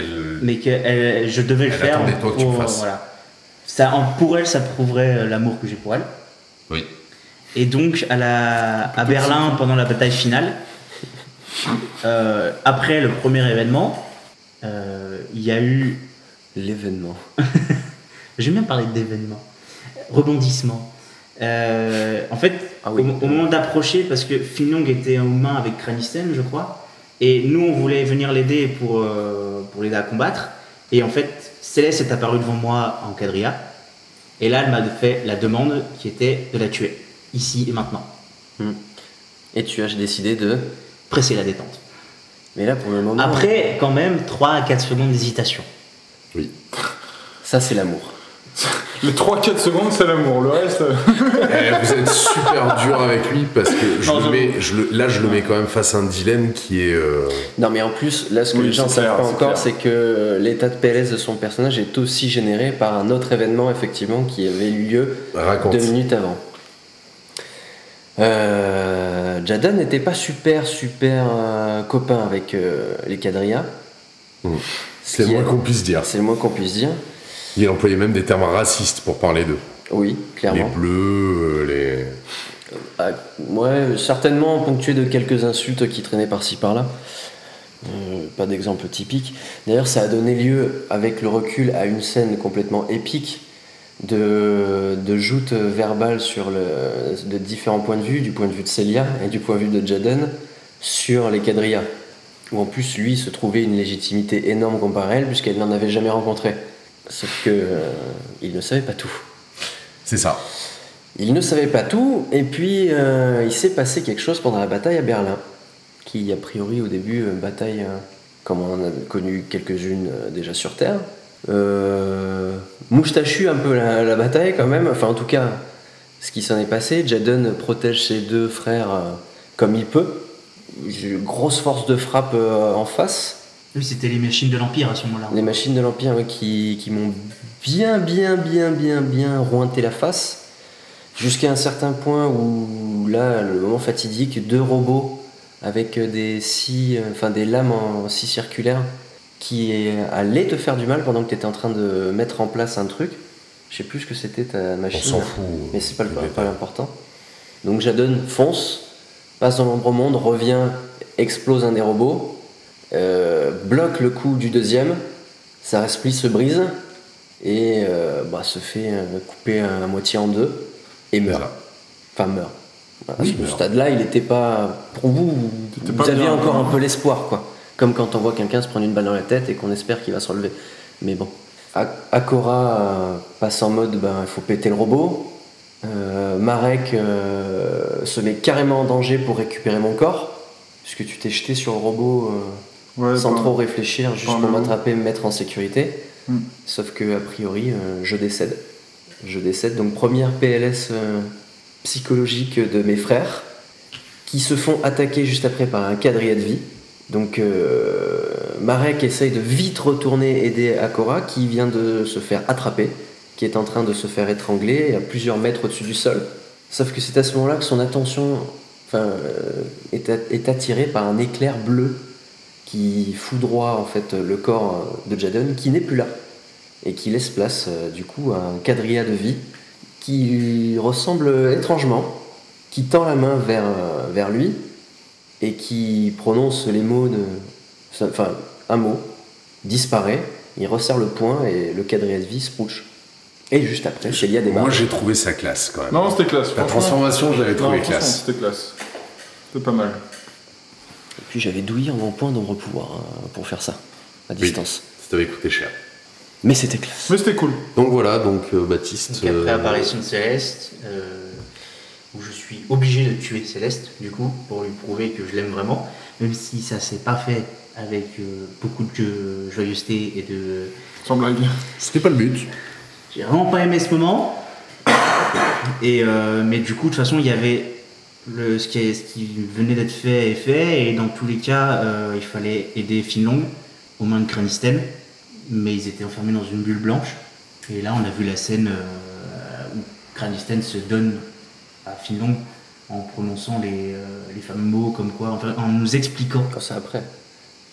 devais le faire. Elle attendait toi que tu le fasses. Voilà. Pour elle, ça prouverait l'amour que j'ai pour elle. Oui. Et donc à Berlin pendant la bataille finale, après le premier événement, il y a eu l'événement. J'ai même parlé d'événement, rebondissement. En fait, au moment d'approcher, parce que Finung était en main avec Kranisten, je crois, et nous on voulait venir l'aider pour l'aider à combattre. Et en fait, Céleste est apparue devant moi en Cadria. Et là, elle m'a fait la demande qui était de la tuer, ici et maintenant. Et tu as décidé de presser la détente. Mais là, pour le moment... Après, quand même, 3 à 4 secondes d'hésitation. Oui. Ça, c'est l'amour. Les 3-4 secondes, c'est l'amour. Le reste... vous êtes super dur avec lui, parce que je le mets quand même face à un dilemme qui est... Non, mais en plus, là, ce que les gens ne savent pas encore, c'est que l'état de PLS de son personnage est aussi généré par un autre événement, effectivement, qui avait eu lieu 2 minutes avant. Jaden n'était pas super copain avec les Cadria. C'est le moins qu'on puisse dire. Il employait même des termes racistes pour parler d'eux. Oui, clairement. Les bleus, certainement ponctué de quelques insultes qui traînaient par-ci par-là. Pas d'exemple typique. D'ailleurs, ça a donné lieu, avec le recul, à une scène complètement épique de joutes verbales de différents points de vue, du point de vue de Célia et du point de vue de Jaden, sur les Cadria. Où en plus, lui, se trouvait une légitimité énorme comparée à elle, puisqu'elle n'en avait jamais rencontré. Sauf qu'il ne savait pas tout. C'est ça. Il ne savait pas tout, et puis il s'est passé quelque chose pendant la bataille à Berlin, qui a priori au début, bataille comme on en a connu quelques-unes déjà sur Terre, moustachu un peu la bataille quand même, enfin en tout cas ce qui s'en est passé. Jaden protège ses 2 frères comme il peut, grosse force de frappe en face. Oui, c'était les machines de l'Empire à ce moment-là. Les machines de l'Empire, oui, qui m'ont bien rointé la face, jusqu'à un certain point où, là, le moment fatidique, 2 robots avec des lames en scie circulaire qui allaient te faire du mal pendant que tu étais en train de mettre en place un truc. Je sais plus ce que c'était ta machine. On s'en fout. Mais c'est pas l'important. Donc Jaden fonce, passe dans l'ombre monde, revient, explose un des robots. Bloque le coup du deuxième, Sa resplisse se brise et se fait couper à moitié en deux et meurt. Enfin, meurt. À ce stade-là, il n'était pas. Pour vous, vous aviez encore un peu l'espoir, quoi. Comme quand on voit quelqu'un se prendre une balle dans la tête et qu'on espère qu'il va se relever. Mais bon. Akora passe en mode il faut péter le robot. Marek se met carrément en danger pour récupérer mon corps, puisque tu t'es jeté sur le robot sans trop réfléchir, juste pour m'attraper et me mettre en sécurité. Sauf que, a priori, je décède. Donc, première PLS psychologique de mes frères, qui se font attaquer juste après par un quadrillet de vie. Donc, Marek essaye de vite retourner aider Akora, qui vient de se faire attraper, qui est en train de se faire étrangler à plusieurs mètres au-dessus du sol. Sauf que c'est à ce moment-là que son attention est attirée par un éclair bleu qui foudroie en fait, le corps de Jaden, qui n'est plus là, et qui laisse place du coup à un quadrilla de vie qui lui ressemble étrangement, qui tend la main vers lui et qui prononce les mots un mot, disparaît, il resserre le poing et le quadrilla de vie se prouche. Et juste après, Célia démarre. Moi, j'ai trouvé sa classe, quand même. Non, c'était classe. La transformation, j'avais trouvé classe. C'était classe. C'était pas mal. Et puis, j'avais douillé en mon point d'ombre pouvoir pour faire ça, à distance. Oui, ça devait coûter cher. Mais c'était classe. Mais c'était cool. Donc voilà, Baptiste... Donc, après apparition de Céleste, où je suis obligé de tuer Céleste, du coup, pour lui prouver que je l'aime vraiment, même si ça s'est pas fait avec beaucoup de joyeuseté et de... Sans blague. C'était pas le but. J'ai vraiment pas aimé ce moment. Et mais du coup, de toute façon, il y avait ce qui venait d'être fait est fait. Et dans tous les cas, il fallait aider Finlong, aux mains de Kranisten. Mais ils étaient enfermés dans une bulle blanche. Et là, on a vu la scène où Kranisten se donne à Finlong en prononçant les fameux mots comme quoi, en nous expliquant. Quand c'est après.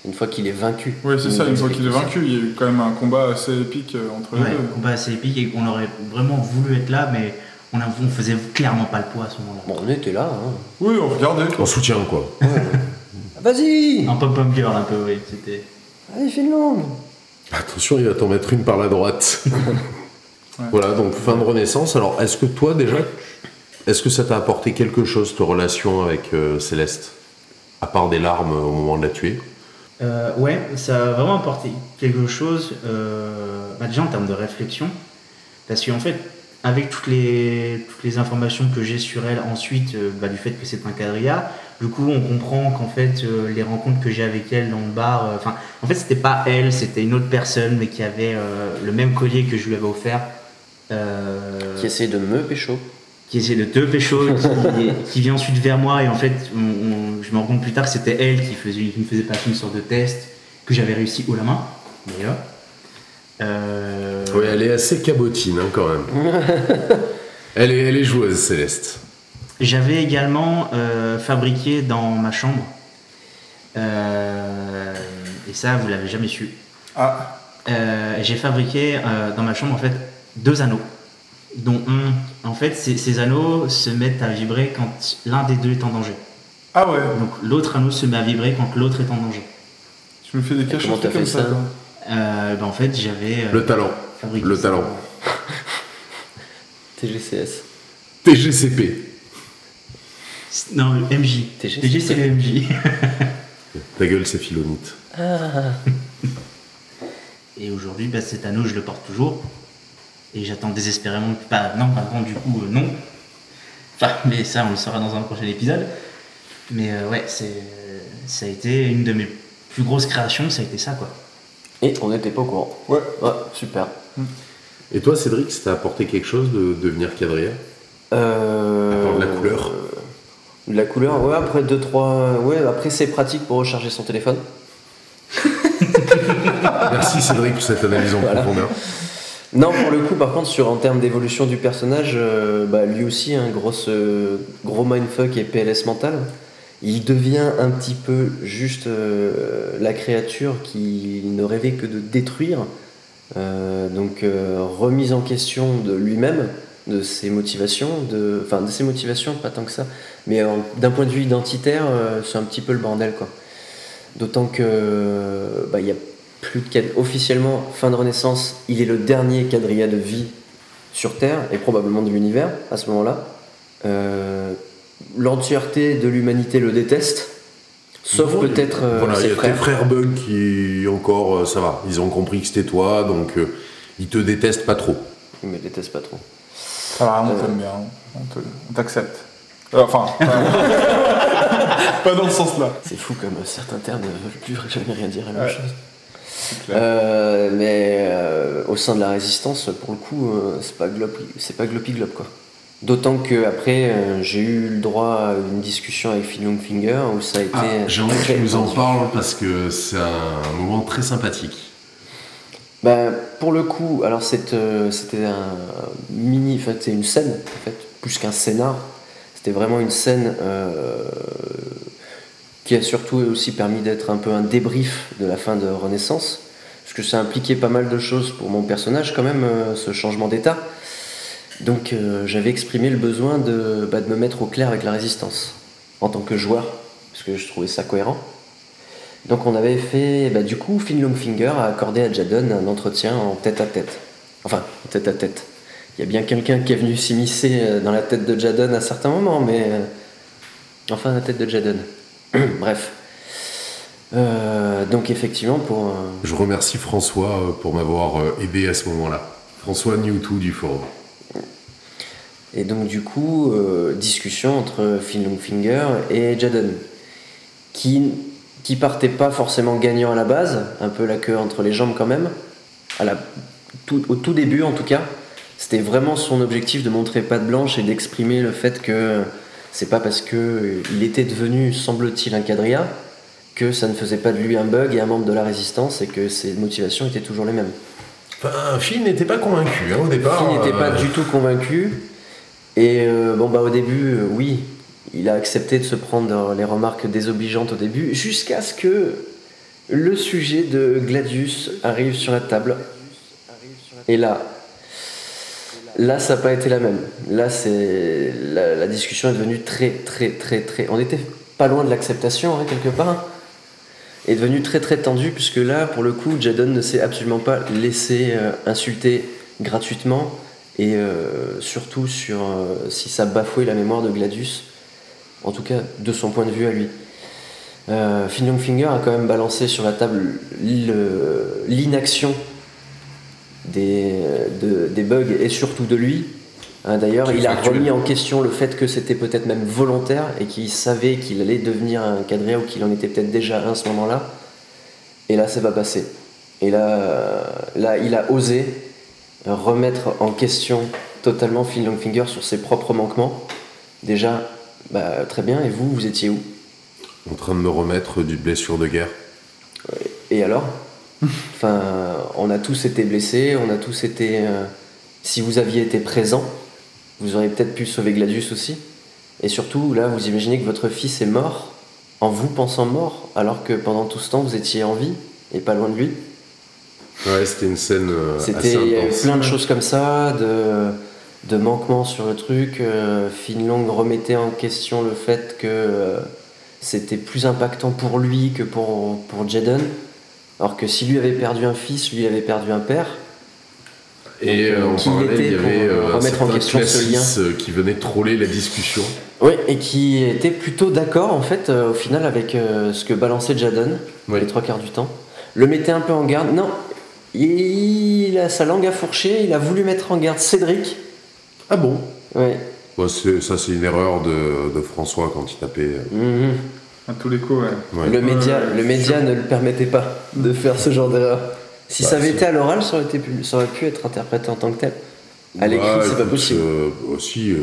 Une fois qu'il est vaincu. Oui, c'est ça, une fois qu'il est vaincu, il y a eu quand même un combat assez épique entre les deux. Un combat assez épique et qu'on aurait vraiment voulu être là, mais on faisait clairement pas le poids à ce moment-là. Bon, on était là, hein. Oui, on regardait. En soutien, quoi. Ouais. Vas-y. Un pom-pom girl, un peu, oui. C'était... Allez, Finlong. Attention, il va t'en mettre une par la droite. Ouais. Voilà, donc fin de Renaissance. Alors, est-ce que toi, déjà, est-ce que ça t'a apporté quelque chose, ta relation avec Céleste, à part des larmes au moment de la tuer? Ouais, ça a vraiment apporté quelque chose, déjà en termes de réflexion, parce qu'en fait, avec toutes les informations que j'ai sur elle ensuite, du fait que c'est un quadrilla, du coup on comprend qu'en fait les rencontres que j'ai avec elle dans le bar, en fait c'était pas elle, c'était une autre personne, mais qui avait le même collier que je lui avais offert, qui essayait de me pécho. Qui essaie de te pécho, qui vient ensuite vers moi, et en fait, je me rends compte plus tard que c'était elle qui me faisait passer une sorte de test que j'avais réussi haut la main, d'ailleurs. Oui, elle est assez cabotine, hein, quand même. elle est joueuse, Céleste. J'avais également fabriqué dans ma chambre, et ça, vous l'avez jamais su. Ah. J'ai fabriqué dans ma chambre, en fait, 2 anneaux. Dont en fait, ces anneaux se mettent à vibrer quand l'un des deux est en danger. Ah ouais. Donc l'autre anneau se met à vibrer quand l'autre est en danger. Tu me fais des caches comme ça. En fait, j'avais le talent. Le ça. Talent. TGCS. TGCP. Non, le MJ. TG, c'est le MJ. Ta gueule, c'est Philonite. Ah. Et aujourd'hui, cet anneau, je le porte toujours. Et j'attends désespérément que... mais ça on le saura dans un prochain épisode, mais ça a été une de mes plus grosses créations, ça a été ça, quoi. Et on n'était pas au courant. Ouais, super. Et toi, Cédric, ça t'a apporté quelque chose de devenir quadrilla? Apporte de la couleur. Ouais, après 2-3 après c'est pratique pour recharger son téléphone. Merci Cédric pour cette analyse en profondeur. Non, pour le coup, par contre, en termes d'évolution du personnage, lui aussi, un gros mindfuck et PLS mental. Il devient un petit peu juste la créature qui ne rêvait que de détruire. Remise en question de lui-même, de ses motivations, de ses motivations, pas tant que ça. Mais d'un point de vue identitaire, c'est un petit peu le bordel, quoi. D'autant que il y a plus de officiellement, fin de Renaissance, il est le dernier Cadria de vie sur Terre, et probablement de l'univers, à ce moment-là. L'entièreté de l'humanité le déteste, sauf bon, peut-être ses frères. Tes frères Bug qui, encore, ça va, ils ont compris que c'était toi, donc ils te détestent pas trop. Ils me détestent pas trop. Ah, on t'aime bien, on t'accepte. Enfin... pas dans ce sens-là. C'est fou comme certains termes ne veulent plus jamais rien dire à la même chose. Mais au sein de la résistance, pour le coup, c'est pas glopi-glop, quoi. D'autant qu'après, j'ai eu le droit à une discussion avec Finungfinger où ça a été... j'ai envie que tu nous en parles parce que c'est un moment très sympathique. Ben, pour le coup, alors c'était c'était une scène, en fait, plus qu'un scénar. C'était vraiment une scène qui a surtout aussi permis d'être un peu un débrief de la fin de Renaissance, parce que ça impliquait pas mal de choses pour mon personnage quand même, ce changement d'état. Donc j'avais exprimé le besoin de me mettre au clair avec la résistance, en tant que joueur, parce que je trouvais ça cohérent. Donc on avait fait, du coup, Finungfinger a accordé à Jaden un entretien en tête-à-tête. Enfin, tête-à-tête. Il y a bien quelqu'un qui est venu s'immiscer dans la tête de Jaden à certains moments, mais... Enfin, la tête de Jaden. Bref. Donc effectivement, pour... Je remercie François pour m'avoir aidé à ce moment-là. François Newtou du forum. Et donc du coup, discussion entre Finungfinger et Jaden, qui partait pas forcément gagnant à la base, un peu la queue entre les jambes quand même, au tout début en tout cas. C'était vraiment son objectif de montrer patte blanche et d'exprimer le fait que c'est pas parce qu'il était devenu, semble-t-il, un Cadria que ça ne faisait pas de lui un bug et un membre de la résistance, et que ses motivations étaient toujours les mêmes. Enfin, Finn n'était pas convaincu au départ. Finn n'était pas du tout convaincu. Et au début, oui, il a accepté de se prendre les remarques désobligeantes au début, jusqu'à ce que le sujet de Gladius arrive sur la table. Et là... ça n'a pas été la même. Là, la discussion est devenue très, très, très, très... On était pas loin de l'acceptation, hein, quelque part. Est devenue très, très tendue, puisque là, pour le coup, Jaden ne s'est absolument pas laissé insulter gratuitement, et surtout si ça bafouait la mémoire de Gladius, en tout cas de son point de vue à lui. Finungfinger a quand même balancé sur la table l'inaction des bugs, et surtout de lui. D'ailleurs, il a remis en question le fait que c'était peut-être même volontaire, et qu'il savait qu'il allait devenir un Cadria, ou qu'il en était peut-être déjà un à ce moment-là. Et là, ça va passer. Et là il a osé remettre en question totalement Finungfinger sur ses propres manquements. Déjà, très bien, et vous étiez où? En train de me remettre d'une blessure de guerre. Et alors? Enfin, on a tous été blessés, on a tous été... si vous aviez été présents, vous auriez peut-être pu sauver Gladius aussi. Et surtout, là, vous imaginez que votre fils est mort, en vous pensant mort, alors que pendant tout ce temps, vous étiez en vie, et pas loin de lui. Ouais, c'était une scène assez intense. Il y a eu plein de choses comme ça, de manquements sur le truc. Finlong remettait en question le fait que c'était plus impactant pour lui que pour Jaden. Alors que si lui avait perdu un fils, lui avait perdu un père. Et il y avait remettre en question ce lien, qui venait troller la discussion. Oui, et qui était plutôt d'accord en fait au final avec ce que balançait Jaden, oui, les trois quarts du temps. Le mettait un peu en garde. Non, il a sa langue à fourcher. Il a voulu mettre en garde Cédric. Ah bon? Ouais. Bah, c'est une erreur de François quand il tapait. Mm-hmm. À tous les coups, ouais. Ouais. Le média ne le permettait pas de faire ce genre d'erreur. Si ça avait été à l'oral, ça aurait pu être interprété en tant que tel. À l'écrit, c'est pas possible. Aussi,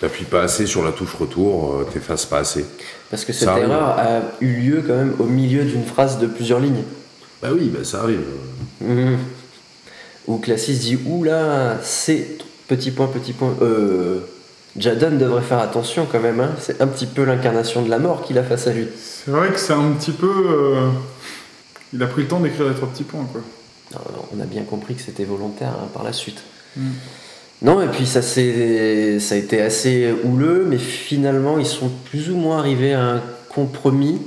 t'appuies pas assez sur la touche retour, t'effaces pas assez. Parce que cette erreur a eu lieu quand même au milieu d'une phrase de plusieurs lignes. Bah oui, ça arrive. Mmh. Où Classis dit « Ouh là, c'est... petit point... Jaden devrait faire attention quand même, hein. C'est un petit peu l'incarnation de la mort qu'il a face à lui. C'est vrai que c'est un petit peu... Il a pris le temps d'écrire les trois petits points, quoi. On a bien compris que c'était volontaire, hein, par la suite. Mm. Non, et puis ça a été assez houleux, mais finalement ils sont plus ou moins arrivés à un compromis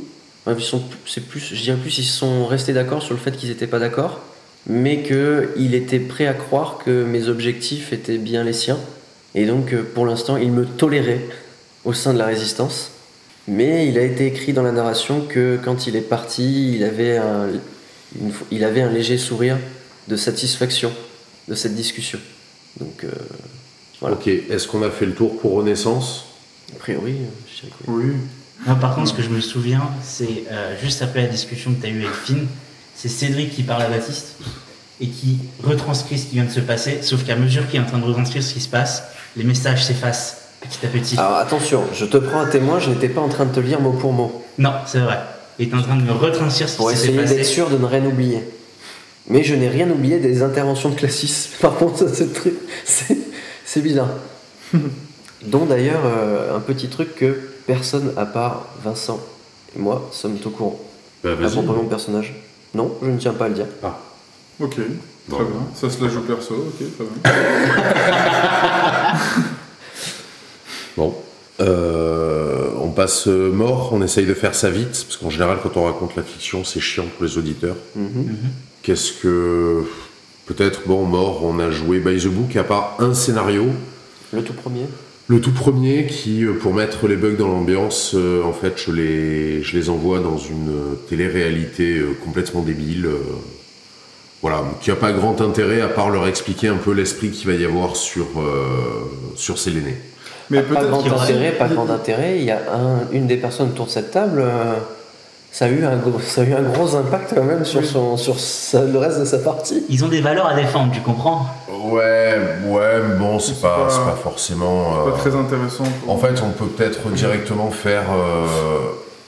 Ouais, je dirais plus, ils sont restés d'accord sur le fait qu'ils n'étaient pas d'accord, mais qu'il était prêt à croire que mes objectifs étaient bien les siens. Et donc, pour l'instant, il me tolérait au sein de la résistance. Mais il a été écrit dans la narration que quand il est parti, il avait un léger sourire de satisfaction de cette discussion. Donc, voilà. Ok, est-ce qu'on a fait le tour pour Renaissance ? A priori, je dirais que oui. Moi, par contre, ce que je me souviens, c'est juste après la discussion que tu as eue avec Finn, c'est Cédric qui parle à Baptiste et qui retranscrit ce qui vient de se passer, sauf qu'à mesure qu'il est en train de retranscrire ce qui se passe, les messages s'effacent petit à petit. Alors attention, je te prends un témoin, je n'étais pas en train de te lire mot pour mot. Non, c'est vrai. Il est en train de me retranscrire ce qui s'est passé. Pour essayer d'être sûr de ne rien oublier. Mais je n'ai rien oublié des interventions de Classis. Par contre, ça, c'est bizarre. Dont d'ailleurs, un petit truc que personne à part Vincent et moi sommes au courant. Bah, vas-y. À propos de mon personnage. Non, je ne tiens pas à le dire. Ah. Ok, bon. Très bien. Ça se la joue perso, ok, très bien. Bon. On passe mort, on essaye de faire ça vite, parce qu'en général, quand on raconte la fiction, c'est chiant pour les auditeurs. Mm-hmm. Qu'est-ce que... Peut-être, bon, mort, on a joué by the book, à part un scénario. Le tout premier qui, pour mettre les bugs dans l'ambiance, en fait, je les envoie dans une télé-réalité complètement débile. Voilà, qui n'a pas grand intérêt à part leur expliquer un peu l'esprit qu'il va y avoir sur Sélénée. Mais pas grand intérêt, il y a une des personnes autour de cette table, ça a eu un gros impact quand même sur le reste de sa partie. Ils ont des valeurs à défendre, tu comprends ? Ouais, bon, c'est pas forcément... C'est pas très intéressant. En fait, on peut peut-être directement faire...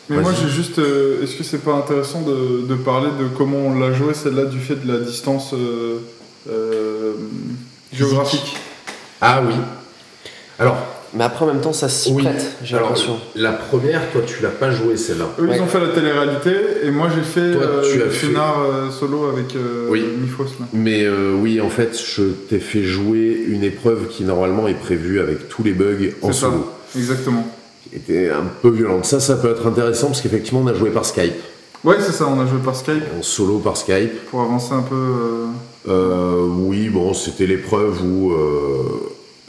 Mais vas-y. Moi j'ai juste... est-ce que c'est pas intéressant de parler de comment on l'a joué celle-là du fait de la distance géographique ? Ah oui. Alors... Mais après en même temps ça s'y prête, j'ai l'impression. La première, toi tu l'as pas jouée celle-là. Eux ils ont fait la télé-réalité et moi j'ai fait le scénar solo avec Miphos là. Mais oui, en fait je t'ai fait jouer une épreuve qui normalement est prévue avec tous les bugs en solo. Exactement. Était un peu violente. Ça peut être intéressant parce qu'effectivement on a joué par Skype. Ouais, c'est ça, on a joué par Skype. En solo par Skype. Pour avancer un peu. Oui, bon, c'était l'épreuve où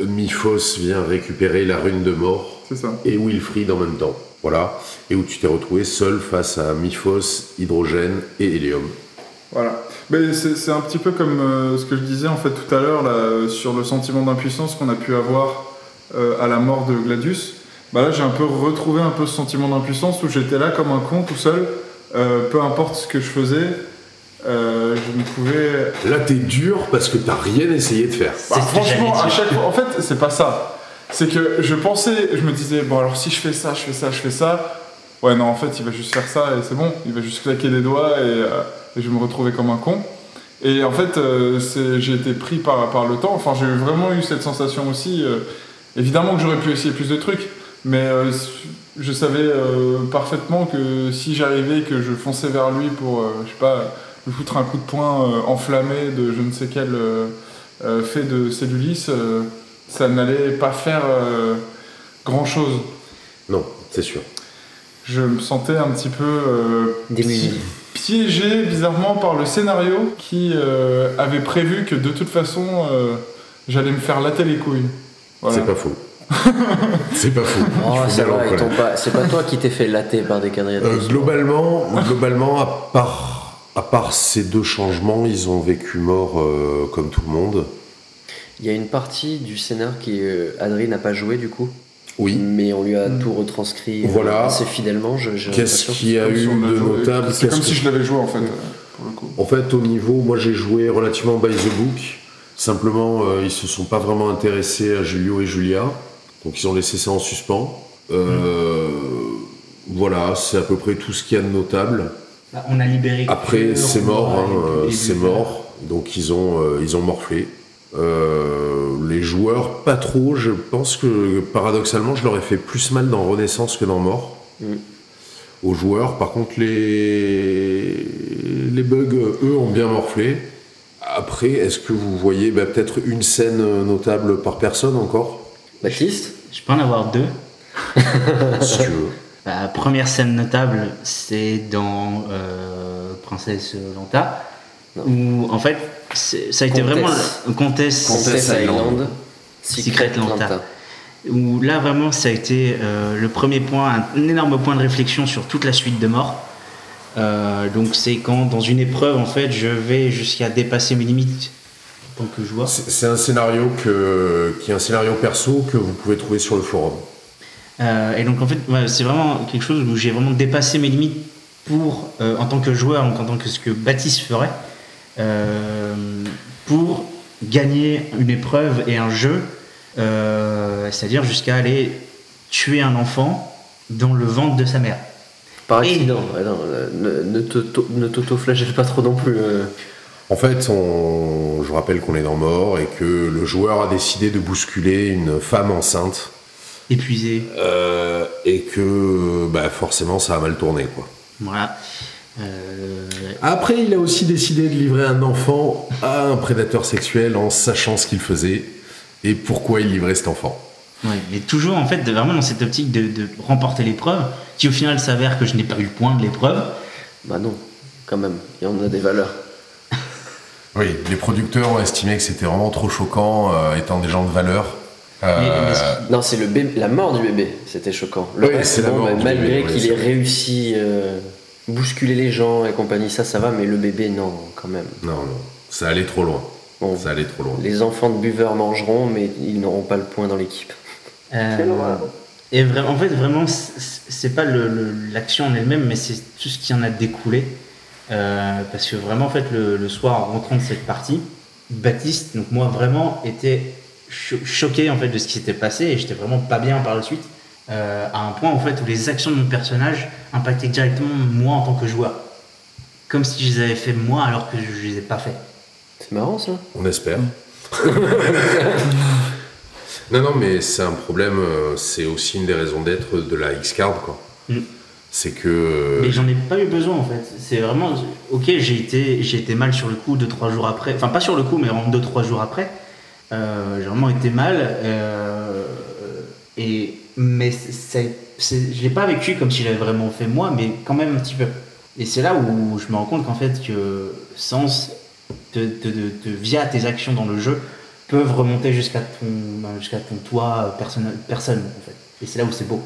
Miphos vient récupérer la rune de mort. C'est ça. Et Wilfried en même temps. Voilà. Et où tu t'es retrouvé seul face à Miphos, Hydrogène et Hélium. Voilà. Mais c'est un petit peu comme ce que je disais en fait tout à l'heure là, sur le sentiment d'impuissance qu'on a pu avoir à la mort de Gladius. Bah là j'ai retrouvé ce sentiment d'impuissance où j'étais là comme un con tout seul, peu importe ce que je faisais, je ne pouvais... Là t'es dur parce que t'as rien essayé de faire. Bah, franchement à chaque fois, en fait c'est pas ça, c'est que je me disais bon alors si je fais ça, ouais non en fait il va juste faire ça et c'est bon, il va juste claquer des doigts et je me retrouvais comme un con. Et en fait j'ai été pris par le temps, enfin j'ai vraiment eu cette sensation aussi, évidemment que j'aurais pu essayer plus de trucs. Mais je savais parfaitement que si j'arrivais, que je fonçais vers lui pour, je sais pas, lui foutre un coup de poing enflammé de je ne sais quel fait de cellulis, ça n'allait pas faire grand-chose. Non, c'est sûr. Je me sentais un petit peu piégé, bizarrement, par le scénario qui avait prévu que de toute façon, j'allais me faire latter les couilles. Voilà. C'est pas faux. C'est pas fou. Oh, c'est pas toi qui t'es fait latter par des quadrilles. Globalement, à part ces deux changements, ils ont vécu mort comme tout le monde. Il y a une partie du scénar qu'Adrien n'a pas joué du coup. Oui. Mais on lui a tout retranscrit assez fidèlement. Qu'est-ce qu'il y a eu de notable ? C'est comme si je l'avais joué en fait. Pour le coup. En fait, au niveau, moi j'ai joué relativement by the book. Simplement, ils se sont pas vraiment intéressés à Julio et Julia. Donc ils ont laissé ça en suspens. Voilà, c'est à peu près tout ce qu'il y a de notable. Bah, on a libéré. Après, c'est mort, c'est mort. Donc ils ont morflé. Les joueurs, pas trop. Je pense que paradoxalement, je leur ai fait plus mal dans Renaissance que dans Mort. Mmh. Aux joueurs, par contre, les bugs, eux, ont bien morflé. Après, est-ce que vous voyez peut-être une scène notable par personne encore ? Baptiste ? Je peux en avoir deux. Si tu veux. La première scène notable, c'est dans Princesse Lanta, où en fait, ça a été vraiment la Comtesse Island, Secret Lanta. Où là vraiment ça a été le premier point, un énorme point de réflexion sur toute la suite de mort. Donc c'est quand dans une épreuve en fait je vais jusqu'à dépasser mes limites en tant que joueur. C'est un scénario qui est un scénario perso que vous pouvez trouver sur le forum. Et donc en fait ouais, c'est vraiment quelque chose où j'ai vraiment dépassé mes limites pour en tant que joueur, donc en tant que ce que Baptiste ferait pour gagner une épreuve et un jeu. C'est-à-dire jusqu'à aller tuer un enfant dans le ventre de sa mère. Par accident, ne t'auto-flagelle pas trop non plus. En fait, je rappelle qu'on est dans Mort et que le joueur a décidé de bousculer une femme enceinte. Épuisée. Et que forcément ça a mal tourné, quoi. Voilà. Après, il a aussi décidé de livrer un enfant à un prédateur sexuel en sachant ce qu'il faisait. Et pourquoi il livrait cet enfant. Oui, mais toujours en fait, vraiment dans cette optique de remporter l'épreuve, qui au final s'avère que je n'ai pas eu le point de l'épreuve. Bah non, quand même, il y en a des valeurs. Oui, les producteurs ont estimé que c'était vraiment trop choquant, étant des gens de valeur. Non, c'est la mort du bébé, c'était choquant. Malgré qu'il ait réussi bousculer les gens et compagnie, ça va, mais le bébé, non, quand même. Non, ça allait trop loin. Bon, ça allait trop loin. Les enfants de buveurs mangeront, mais ils n'auront pas le point dans l'équipe. Et en fait, vraiment, c'est pas l'action en elle-même, mais c'est tout ce qui en a découlé. Parce que vraiment, en fait, le soir, en rentrant de cette partie, Baptiste, donc moi, vraiment, était choqué en fait de ce qui s'était passé, et j'étais vraiment pas bien par la suite. À un point, en fait, où les actions de mon personnage impactaient directement moi en tant que joueur, comme si je les avais fait moi, alors que je les ai pas fait. C'est marrant ça. On espère. non, mais c'est un problème. C'est aussi une des raisons d'être de la X-Card, quoi. C'est que. Mais j'en ai pas eu besoin en fait. C'est vraiment. Ok, j'ai été mal sur le coup 2-3 jours après. Enfin, pas sur le coup, mais en 2-3 jours après. J'ai vraiment été mal. Mais je l'ai pas vécu comme si j'avais vraiment fait moi, mais quand même un petit peu. Et c'est là où je me rends compte qu'en fait, que Sens. Via tes actions dans le jeu peuvent remonter jusqu'à ton toi personne en fait, et c'est là où c'est beau.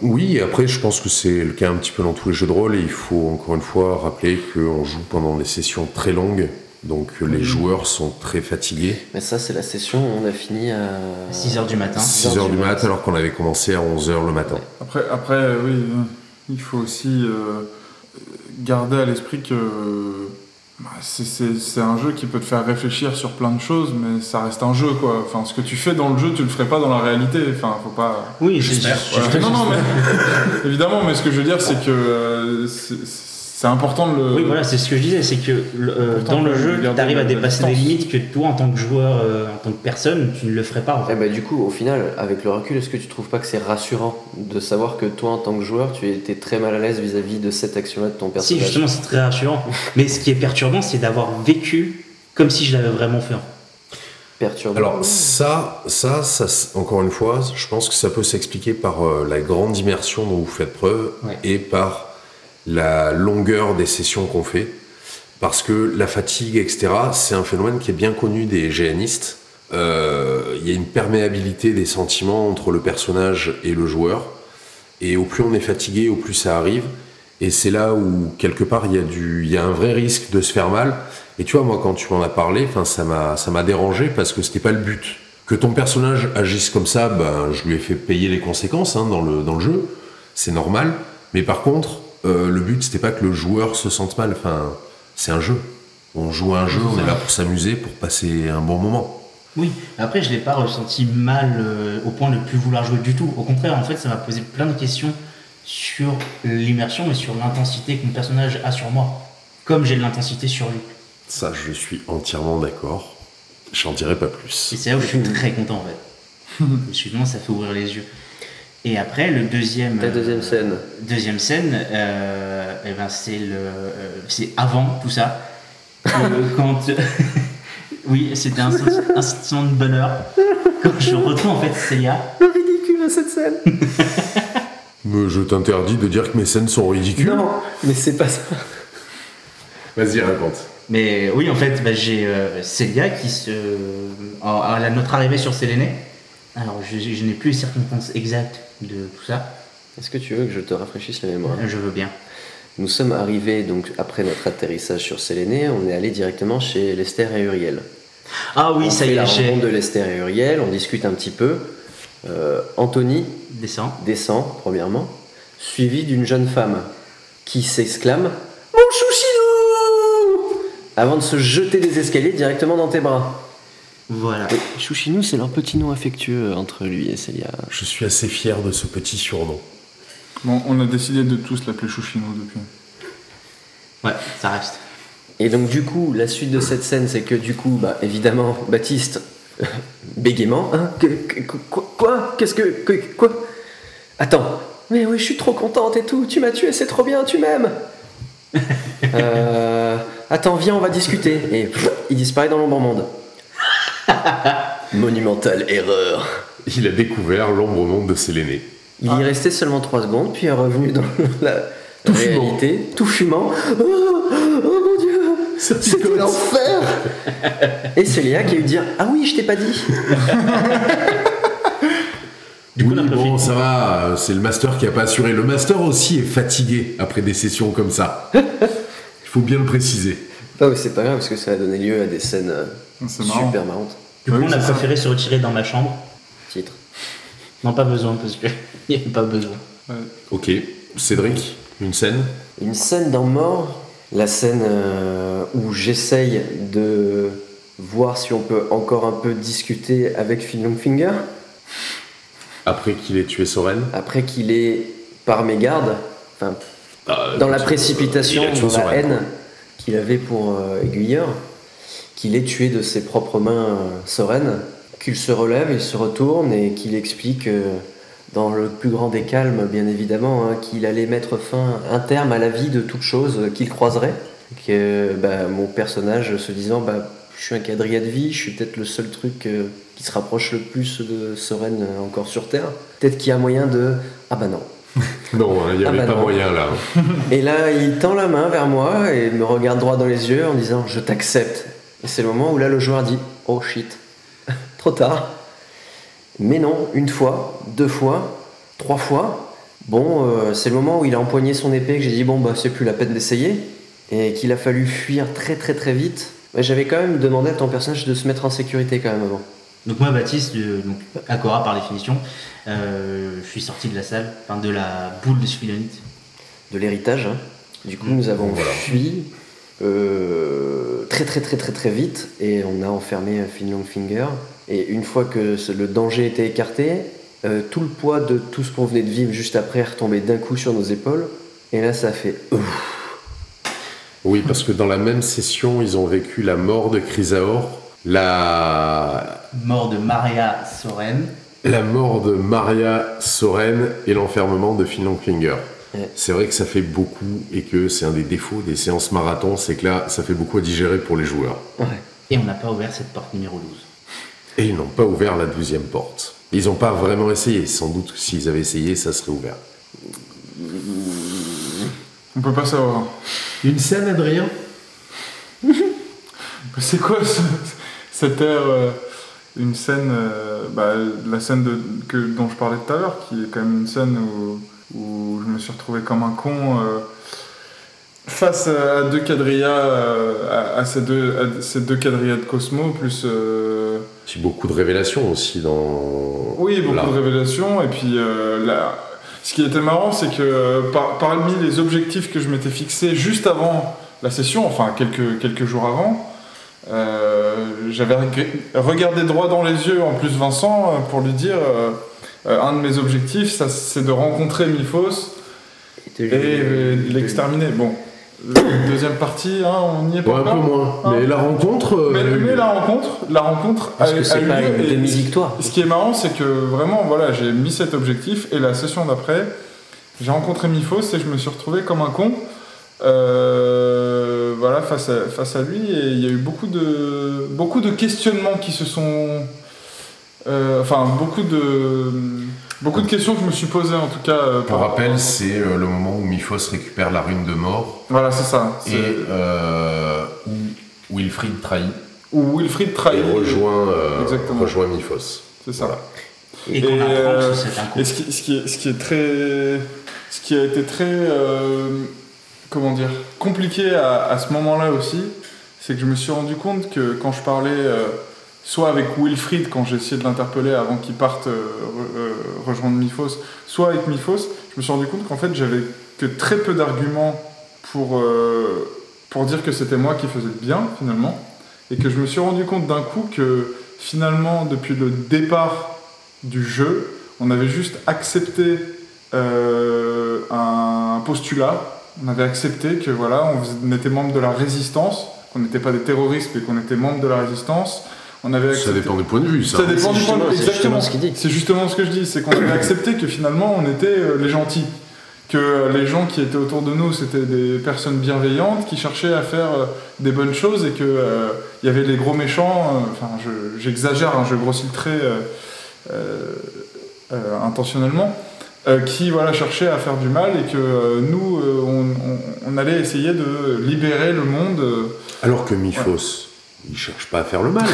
Oui, après je pense que c'est le cas un petit peu dans tous les jeux de rôle, et il faut encore une fois rappeler qu'on joue pendant des sessions très longues, donc les joueurs sont très fatigués. Mais ça c'est la session où on a fini à 6h du matin, 6h du matin, alors qu'on avait commencé à 11h le matin. Après oui, il faut aussi garder à l'esprit que c'est un jeu qui peut te faire réfléchir sur plein de choses, mais ça reste un jeu, quoi. Enfin, ce que tu fais dans le jeu, tu le ferais pas dans la réalité. Enfin, faut pas. Oui, j'espère. Mais... évidemment, mais ce que je veux dire, c'est que c'est important de le. Oui, voilà, c'est ce que je disais, c'est que dans le jeu, t'arrives à dépasser des limites que toi, en tant que joueur, en tant que personne, tu ne le ferais pas. En fait. Du coup, au final, avec le recul, est-ce que tu trouves pas que c'est rassurant de savoir que toi, en tant que joueur, tu étais très mal à l'aise vis-à-vis de cette action-là de ton personnage ? Si, justement, c'est très rassurant. Mais ce qui est perturbant, c'est d'avoir vécu comme si je l'avais vraiment fait. Perturbant. Alors ça, encore une fois, je pense que ça peut s'expliquer par la grande immersion dont vous faites preuve, ouais. Et par la longueur des sessions qu'on fait, parce que la fatigue, etc., c'est un phénomène qui est bien connu des GNistes. Il y a une perméabilité des sentiments entre le personnage et le joueur, et au plus on est fatigué, au plus ça arrive, et c'est là où, quelque part, il y a un vrai risque de se faire mal. Et tu vois, moi, quand tu m'en as parlé, ça m'a dérangé, parce que c'était pas le but. Que ton personnage agisse comme ça, je lui ai fait payer les conséquences dans le jeu, c'est normal, mais par contre, le but c'était pas que le joueur se sente mal, c'est un jeu, on joue à un jeu, on est là pour s'amuser, pour passer un bon moment. Oui, après je l'ai pas ressenti mal au point de ne plus vouloir jouer du tout, au contraire en fait ça m'a posé plein de questions sur l'immersion et sur l'intensité que mon personnage a sur moi, comme j'ai de l'intensité sur lui. Ça je suis entièrement d'accord, j'en dirai pas plus. Et c'est là où je suis très content en fait, justement ça fait ouvrir les yeux. Et après, la deuxième scène, c'est avant tout ça. Quand, oui, c'était un sentiment de bonheur. Quand je retrouve en fait Célia. Le ridicule à cette scène. Mais je t'interdis de dire que mes scènes sont ridicules. Non, mais c'est pas ça. Vas-y, raconte. Mais oui, en fait, j'ai Célia qui se... à notre arrivée sur Sélénée, alors je n'ai plus les circonstances exactes de tout ça. Est-ce que tu veux que je te rafraîchisse la mémoire? Je veux bien. Nous sommes arrivés, donc, après notre atterrissage sur Sélénée, on est allé directement chez Lester et Uriel. Ah oui, ça y est, on fait la rencontre de Lester et Uriel, on discute un petit peu. Anthony descend, premièrement, suivi d'une jeune femme qui s'exclame « Mon chouchinou !» avant de se jeter des escaliers directement dans tes bras. Voilà. Et chouchinou, c'est leur petit nom affectueux entre lui et Célia. Je suis assez fier de ce petit surnom. Bon, on a décidé de tous l'appeler chouchinou depuis. Ouais, ça reste. Et donc du coup, la suite de cette scène, c'est que du coup, évidemment, Baptiste... bégaiement, hein? Quoi? Qu'est-ce que... Quoi? Attends, mais oui, je suis trop contente et tout, tu m'as tué, c'est trop bien, tu m'aimes. Attends, viens, on va discuter. Et pff, il disparaît dans l'ombre monde. Monumentale erreur. Il a découvert l'ombre monde de Sélénée. Il y est resté seulement 3 secondes, puis est revenu dans la tout réalité, fumant. Tout fumant. Oh mon Dieu, c'était l'enfer. Et Célia qui a eu dire « Ah oui, je t'ai pas dit !» Du coup, oui, bon, ça va, c'est le master qui a pas assuré. Le master aussi est fatigué après des sessions comme ça. Il faut bien le préciser. Ah oui, c'est pas grave, parce que ça a donné lieu à des scènes super marrantes. Du coup, on a préféré se retirer dans ma chambre. Titre. Non, pas besoin, parce que il n'y avait pas besoin. Ouais. Ok, Cédric, une scène? Une scène dans Mort. La scène où j'essaye de voir si on peut encore un peu discuter avec Finungfinger. Après qu'il ait tué Soren. Après qu'il ait, par mégarde, dans la précipitation, dans la Soren, haine qu'il avait pour Aiguilleur, qu'il ait tué de ses propres mains Soren, qu'il se relève, il se retourne et qu'il explique... dans le plus grand des calmes, bien évidemment, qu'il allait mettre fin, un terme à la vie de toute chose qu'il croiserait. Que mon personnage se disant je suis un quadria de vie, je suis peut-être le seul truc qui se rapproche le plus de Soren encore sur Terre. Peut-être qu'il y a moyen de... non. Non, il n'y avait pas moyen là. Et là, il tend la main vers moi et me regarde droit dans les yeux en disant « Je t'accepte ». Et c'est le moment où là, le joueur dit « Oh shit, trop tard ». Mais non, une fois, 2 fois, 3 fois, c'est le moment où il a empoigné son épée que j'ai dit c'est plus la peine d'essayer, et qu'il a fallu fuir très très très vite. Mais j'avais quand même demandé à ton personnage de se mettre en sécurité quand même avant. Donc moi, Baptiste, Akora par définition, je suis sorti de la salle, de la boule de sphilanite. De l'héritage, hein. Du coup nous avons fui très très très très très vite, et on a enfermé Finungfinger. Et une fois que le danger était écarté, tout le poids de tout ce qu'on venait de vivre juste après est retombé d'un coup sur nos épaules. Et là, ça a fait... Oui, parce que dans la même session, ils ont vécu la mort de Chrysaor, la mort de Maria Soren. La mort de Maria Soren et l'enfermement de Finungfinger. Ouais. C'est vrai que ça fait beaucoup et que c'est un des défauts des séances marathon, c'est que là, ça fait beaucoup à digérer pour les joueurs. Ouais. Et on n'a pas ouvert cette porte numéro 12. Et ils n'ont pas ouvert la 12e porte. Ils n'ont pas vraiment essayé. Sans doute, s'ils avaient essayé, ça serait ouvert. On peut pas savoir. Une scène, Adrien? C'est quoi cette air une scène, la scène dont je parlais tout à l'heure, qui est quand même une scène où je me suis retrouvé comme un con face à 2 quadrillas, à ces deux quadrillas de Cosmo, plus... beaucoup de révélations aussi dans... Oui, beaucoup de révélations, et puis ce qui était marrant, c'est que parmi les objectifs que je m'étais fixé juste avant la session, quelques jours avant, j'avais regardé droit dans les yeux en plus Vincent pour lui dire un de mes objectifs, c'est de rencontrer Miphos et l'exterminer. Bon. La deuxième partie, on n'y est pas. Un peu moins. Mais la rencontre. La rencontre. Parce que c'est pas une demi-victoire. Ce qui est marrant, c'est que vraiment, j'ai mis cet objectif et la session d'après, j'ai rencontré Miphos et je me suis retrouvé comme un con, face à lui, et il y a eu beaucoup de questionnements qui se sont, Beaucoup de questions que je me suis posées en tout cas. Pour rappel, c'est le moment où Miphos récupère la rune de mort. Voilà, c'est ça. C'est... Et où Wilfried trahit. Et rejoint Miphos. C'est ça. Voilà. Et qu'on apprend que c'est un coup. Et ce qui a été très compliqué à ce moment-là aussi, c'est que je me suis rendu compte que quand je parlais... soit avec Wilfried, quand j'ai essayé de l'interpeller avant qu'il parte rejoindre Miphos, soit avec Miphos, je me suis rendu compte qu'en fait, j'avais que très peu d'arguments pour dire que c'était moi qui faisais le bien, finalement. Et que je me suis rendu compte d'un coup que, finalement, depuis le départ du jeu, on avait juste accepté un postulat. On avait accepté que, voilà, on était membre de la résistance, qu'on n'était pas des terroristes, mais qu'on était membre de la résistance. On avait accepté... Ça dépend du point de vue, ça. Ça dépend du point de vue, exactement. C'est justement ce que je dis, c'est qu'on avait accepté que finalement on était les gentils, que les gens qui étaient autour de nous c'était des personnes bienveillantes qui cherchaient à faire des bonnes choses et que il y avait les gros méchants. Enfin, j'exagère, je grossis le trait intentionnellement, qui voilà cherchaient à faire du mal et que nous on allait essayer de libérer le monde. Alors que Miphos. Ouais. Il cherche pas à faire le mal.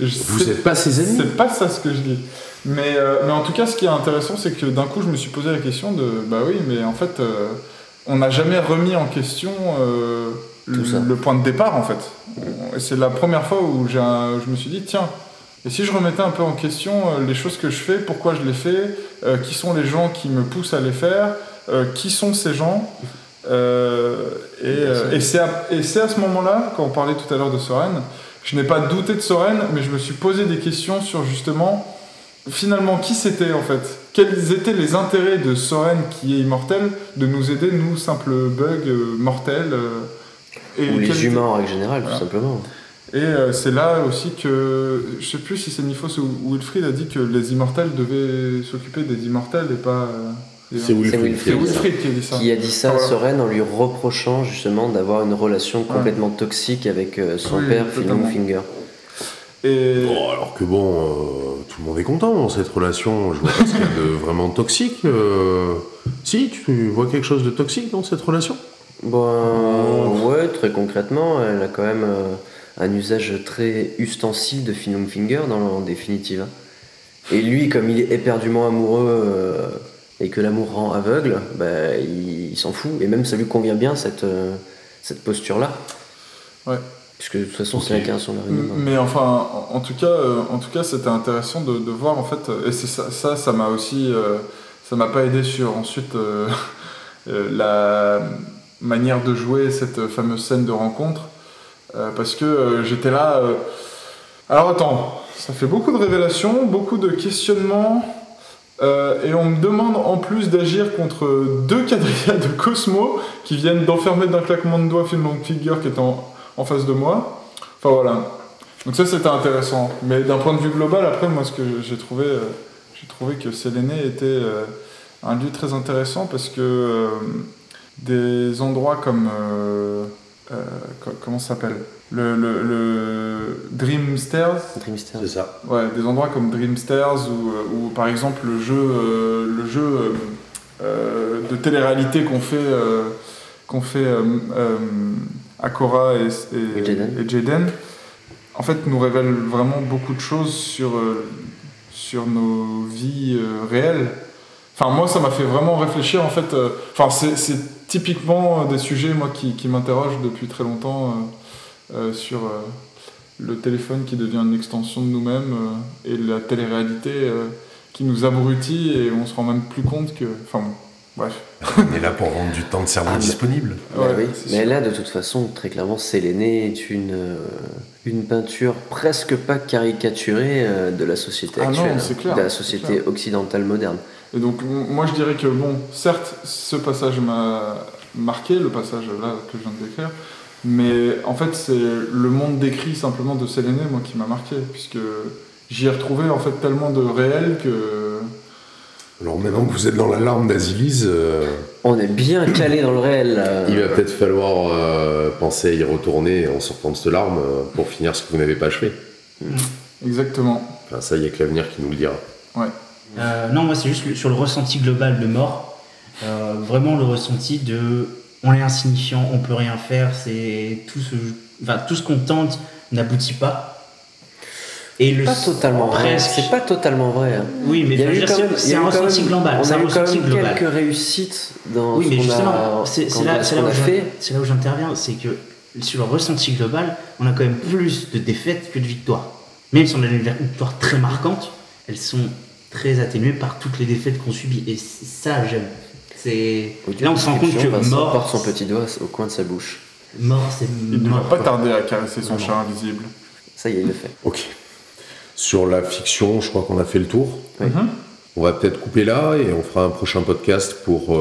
Vous êtes pas ses ennemis. C'est pas ça ce que je dis. Mais en tout cas, ce qui est intéressant, c'est que d'un coup, je me suis posé la question de bah oui, mais en fait, on n'a jamais remis en question le point de départ en fait. Et c'est la première fois où je me suis dit tiens, et si je remettais un peu en question les choses que je fais, pourquoi je les fais, qui sont les gens qui me poussent à les faire, qui sont ces gens. Et c'est à ce moment-là, quand on parlait tout à l'heure de Soren, je n'ai pas douté de Soren, mais je me suis posé des questions sur justement, finalement, qui c'était en fait, quels étaient les intérêts de Soren qui est immortel, de nous aider, nous, simples bugs mortels, ou les humains en règle générale, voilà. Tout simplement. Et c'est là aussi que, je ne sais plus si c'est Miphos ou Wilfried a dit que les immortels devaient s'occuper des immortels et pas... C'est Wilfried qui a dit ça. Qui a dit ça à Soren en lui reprochant justement d'avoir une relation complètement toxique avec son père, Finungfinger. Et... Bon, alors que bon, tout le monde est content dans cette relation. Je vois pas ce qu'il y a de vraiment toxique. Si, tu vois quelque chose de toxique dans cette relation ? Bon, ouais, très concrètement, elle a quand même un usage très ustensile de Finungfinger en définitive. Et lui, comme il est éperdument amoureux... et que l'amour rend aveugle, bah, il s'en fout. Et même ça lui convient bien, cette posture-là. Ouais. Puisque de toute façon, c'est l'incarnation de la rune. Mais enfin, en tout cas, c'était intéressant de voir, en fait. Et c'est ça m'a aussi... ça m'a pas aidé sur, ensuite, la manière de jouer cette fameuse scène de rencontre. Parce que j'étais là... Alors attends, ça fait beaucoup de révélations, beaucoup de questionnements... et on me demande en plus d'agir contre deux quadrillas de Cosmo qui viennent d'enfermer d'un claquement de doigts Finungfinger qui est en face de moi. Enfin voilà. Donc ça c'était intéressant. Mais d'un point de vue global, après moi ce que j'ai trouvé que Sélénée était un lieu très intéressant parce que des endroits comme comment ça s'appelle le Dreamsters, c'est ça. Ouais, des endroits comme Dreamsters ou par exemple le jeu de télé-réalité qu'on fait Akora et Jaden en fait nous révèle vraiment beaucoup de choses sur nos vies réelles. Enfin moi ça m'a fait vraiment réfléchir en fait. Enfin c'est typiquement des sujets moi qui m'interrogent depuis très longtemps. Sur le téléphone qui devient une extension de nous-mêmes et la télé-réalité qui nous abrutit et on se rend même plus compte que... Enfin bon, bref. On est là pour rendre du temps de cerveau disponible. Ouais, oui. Mais là, de toute façon, très clairement, Sélénée est une peinture presque pas caricaturée de la société actuelle, non, c'est clair, de la société occidentale moderne. Et donc, moi, je dirais que, bon, certes, ce passage m'a marqué, le passage là que je viens de décrire, mais en fait, c'est le monde décrit simplement de Sélénée, moi, qui m'a marqué, puisque j'y ai retrouvé en fait tellement de réel que. Alors maintenant que vous êtes dans l'alarme d'Asilis, on est bien calé dans le réel. Il va peut-être falloir penser à y retourner en sortant de cette larme pour finir ce que vous n'avez pas achevé. Exactement. Enfin, ça, il n'y a que l'avenir qui nous le dira. Ouais. Non, moi, c'est juste sur le ressenti global de mort. Vraiment le ressenti de... On est insignifiant, on peut rien faire. C'est tout ce qu'on tente n'aboutit pas. Et le c'est pas totalement vrai. Hein. Oui, mais c'est un ressenti global. On a eu quand même quelques réussites dans ce qu'on a fait. C'est là où j'interviens, c'est que sur le ressenti global, on a quand même plus de défaites que de victoires. Même si on a des victoires très marquantes, elles sont très atténuées par toutes les défaites qu'on subit. Et ça, j'aime. Là, on se rend compte que Mort porte son petit doigt au coin de sa bouche. Mort, c'est il ne va pas tarder à caresser son chat invisible. Ça y est, il le fait. Ok. Sur la fiction, je crois qu'on a fait le tour. Oui. On va peut-être couper là et on fera un prochain podcast pour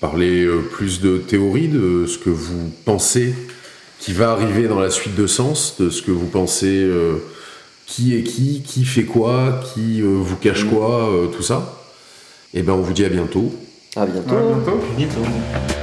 parler plus de théorie, de ce que vous pensez qui va arriver dans la suite de Sens, de ce que vous pensez qui est qui fait quoi, qui vous cache quoi, tout ça. Et ben on vous dit à bientôt. À bientôt. À bientôt.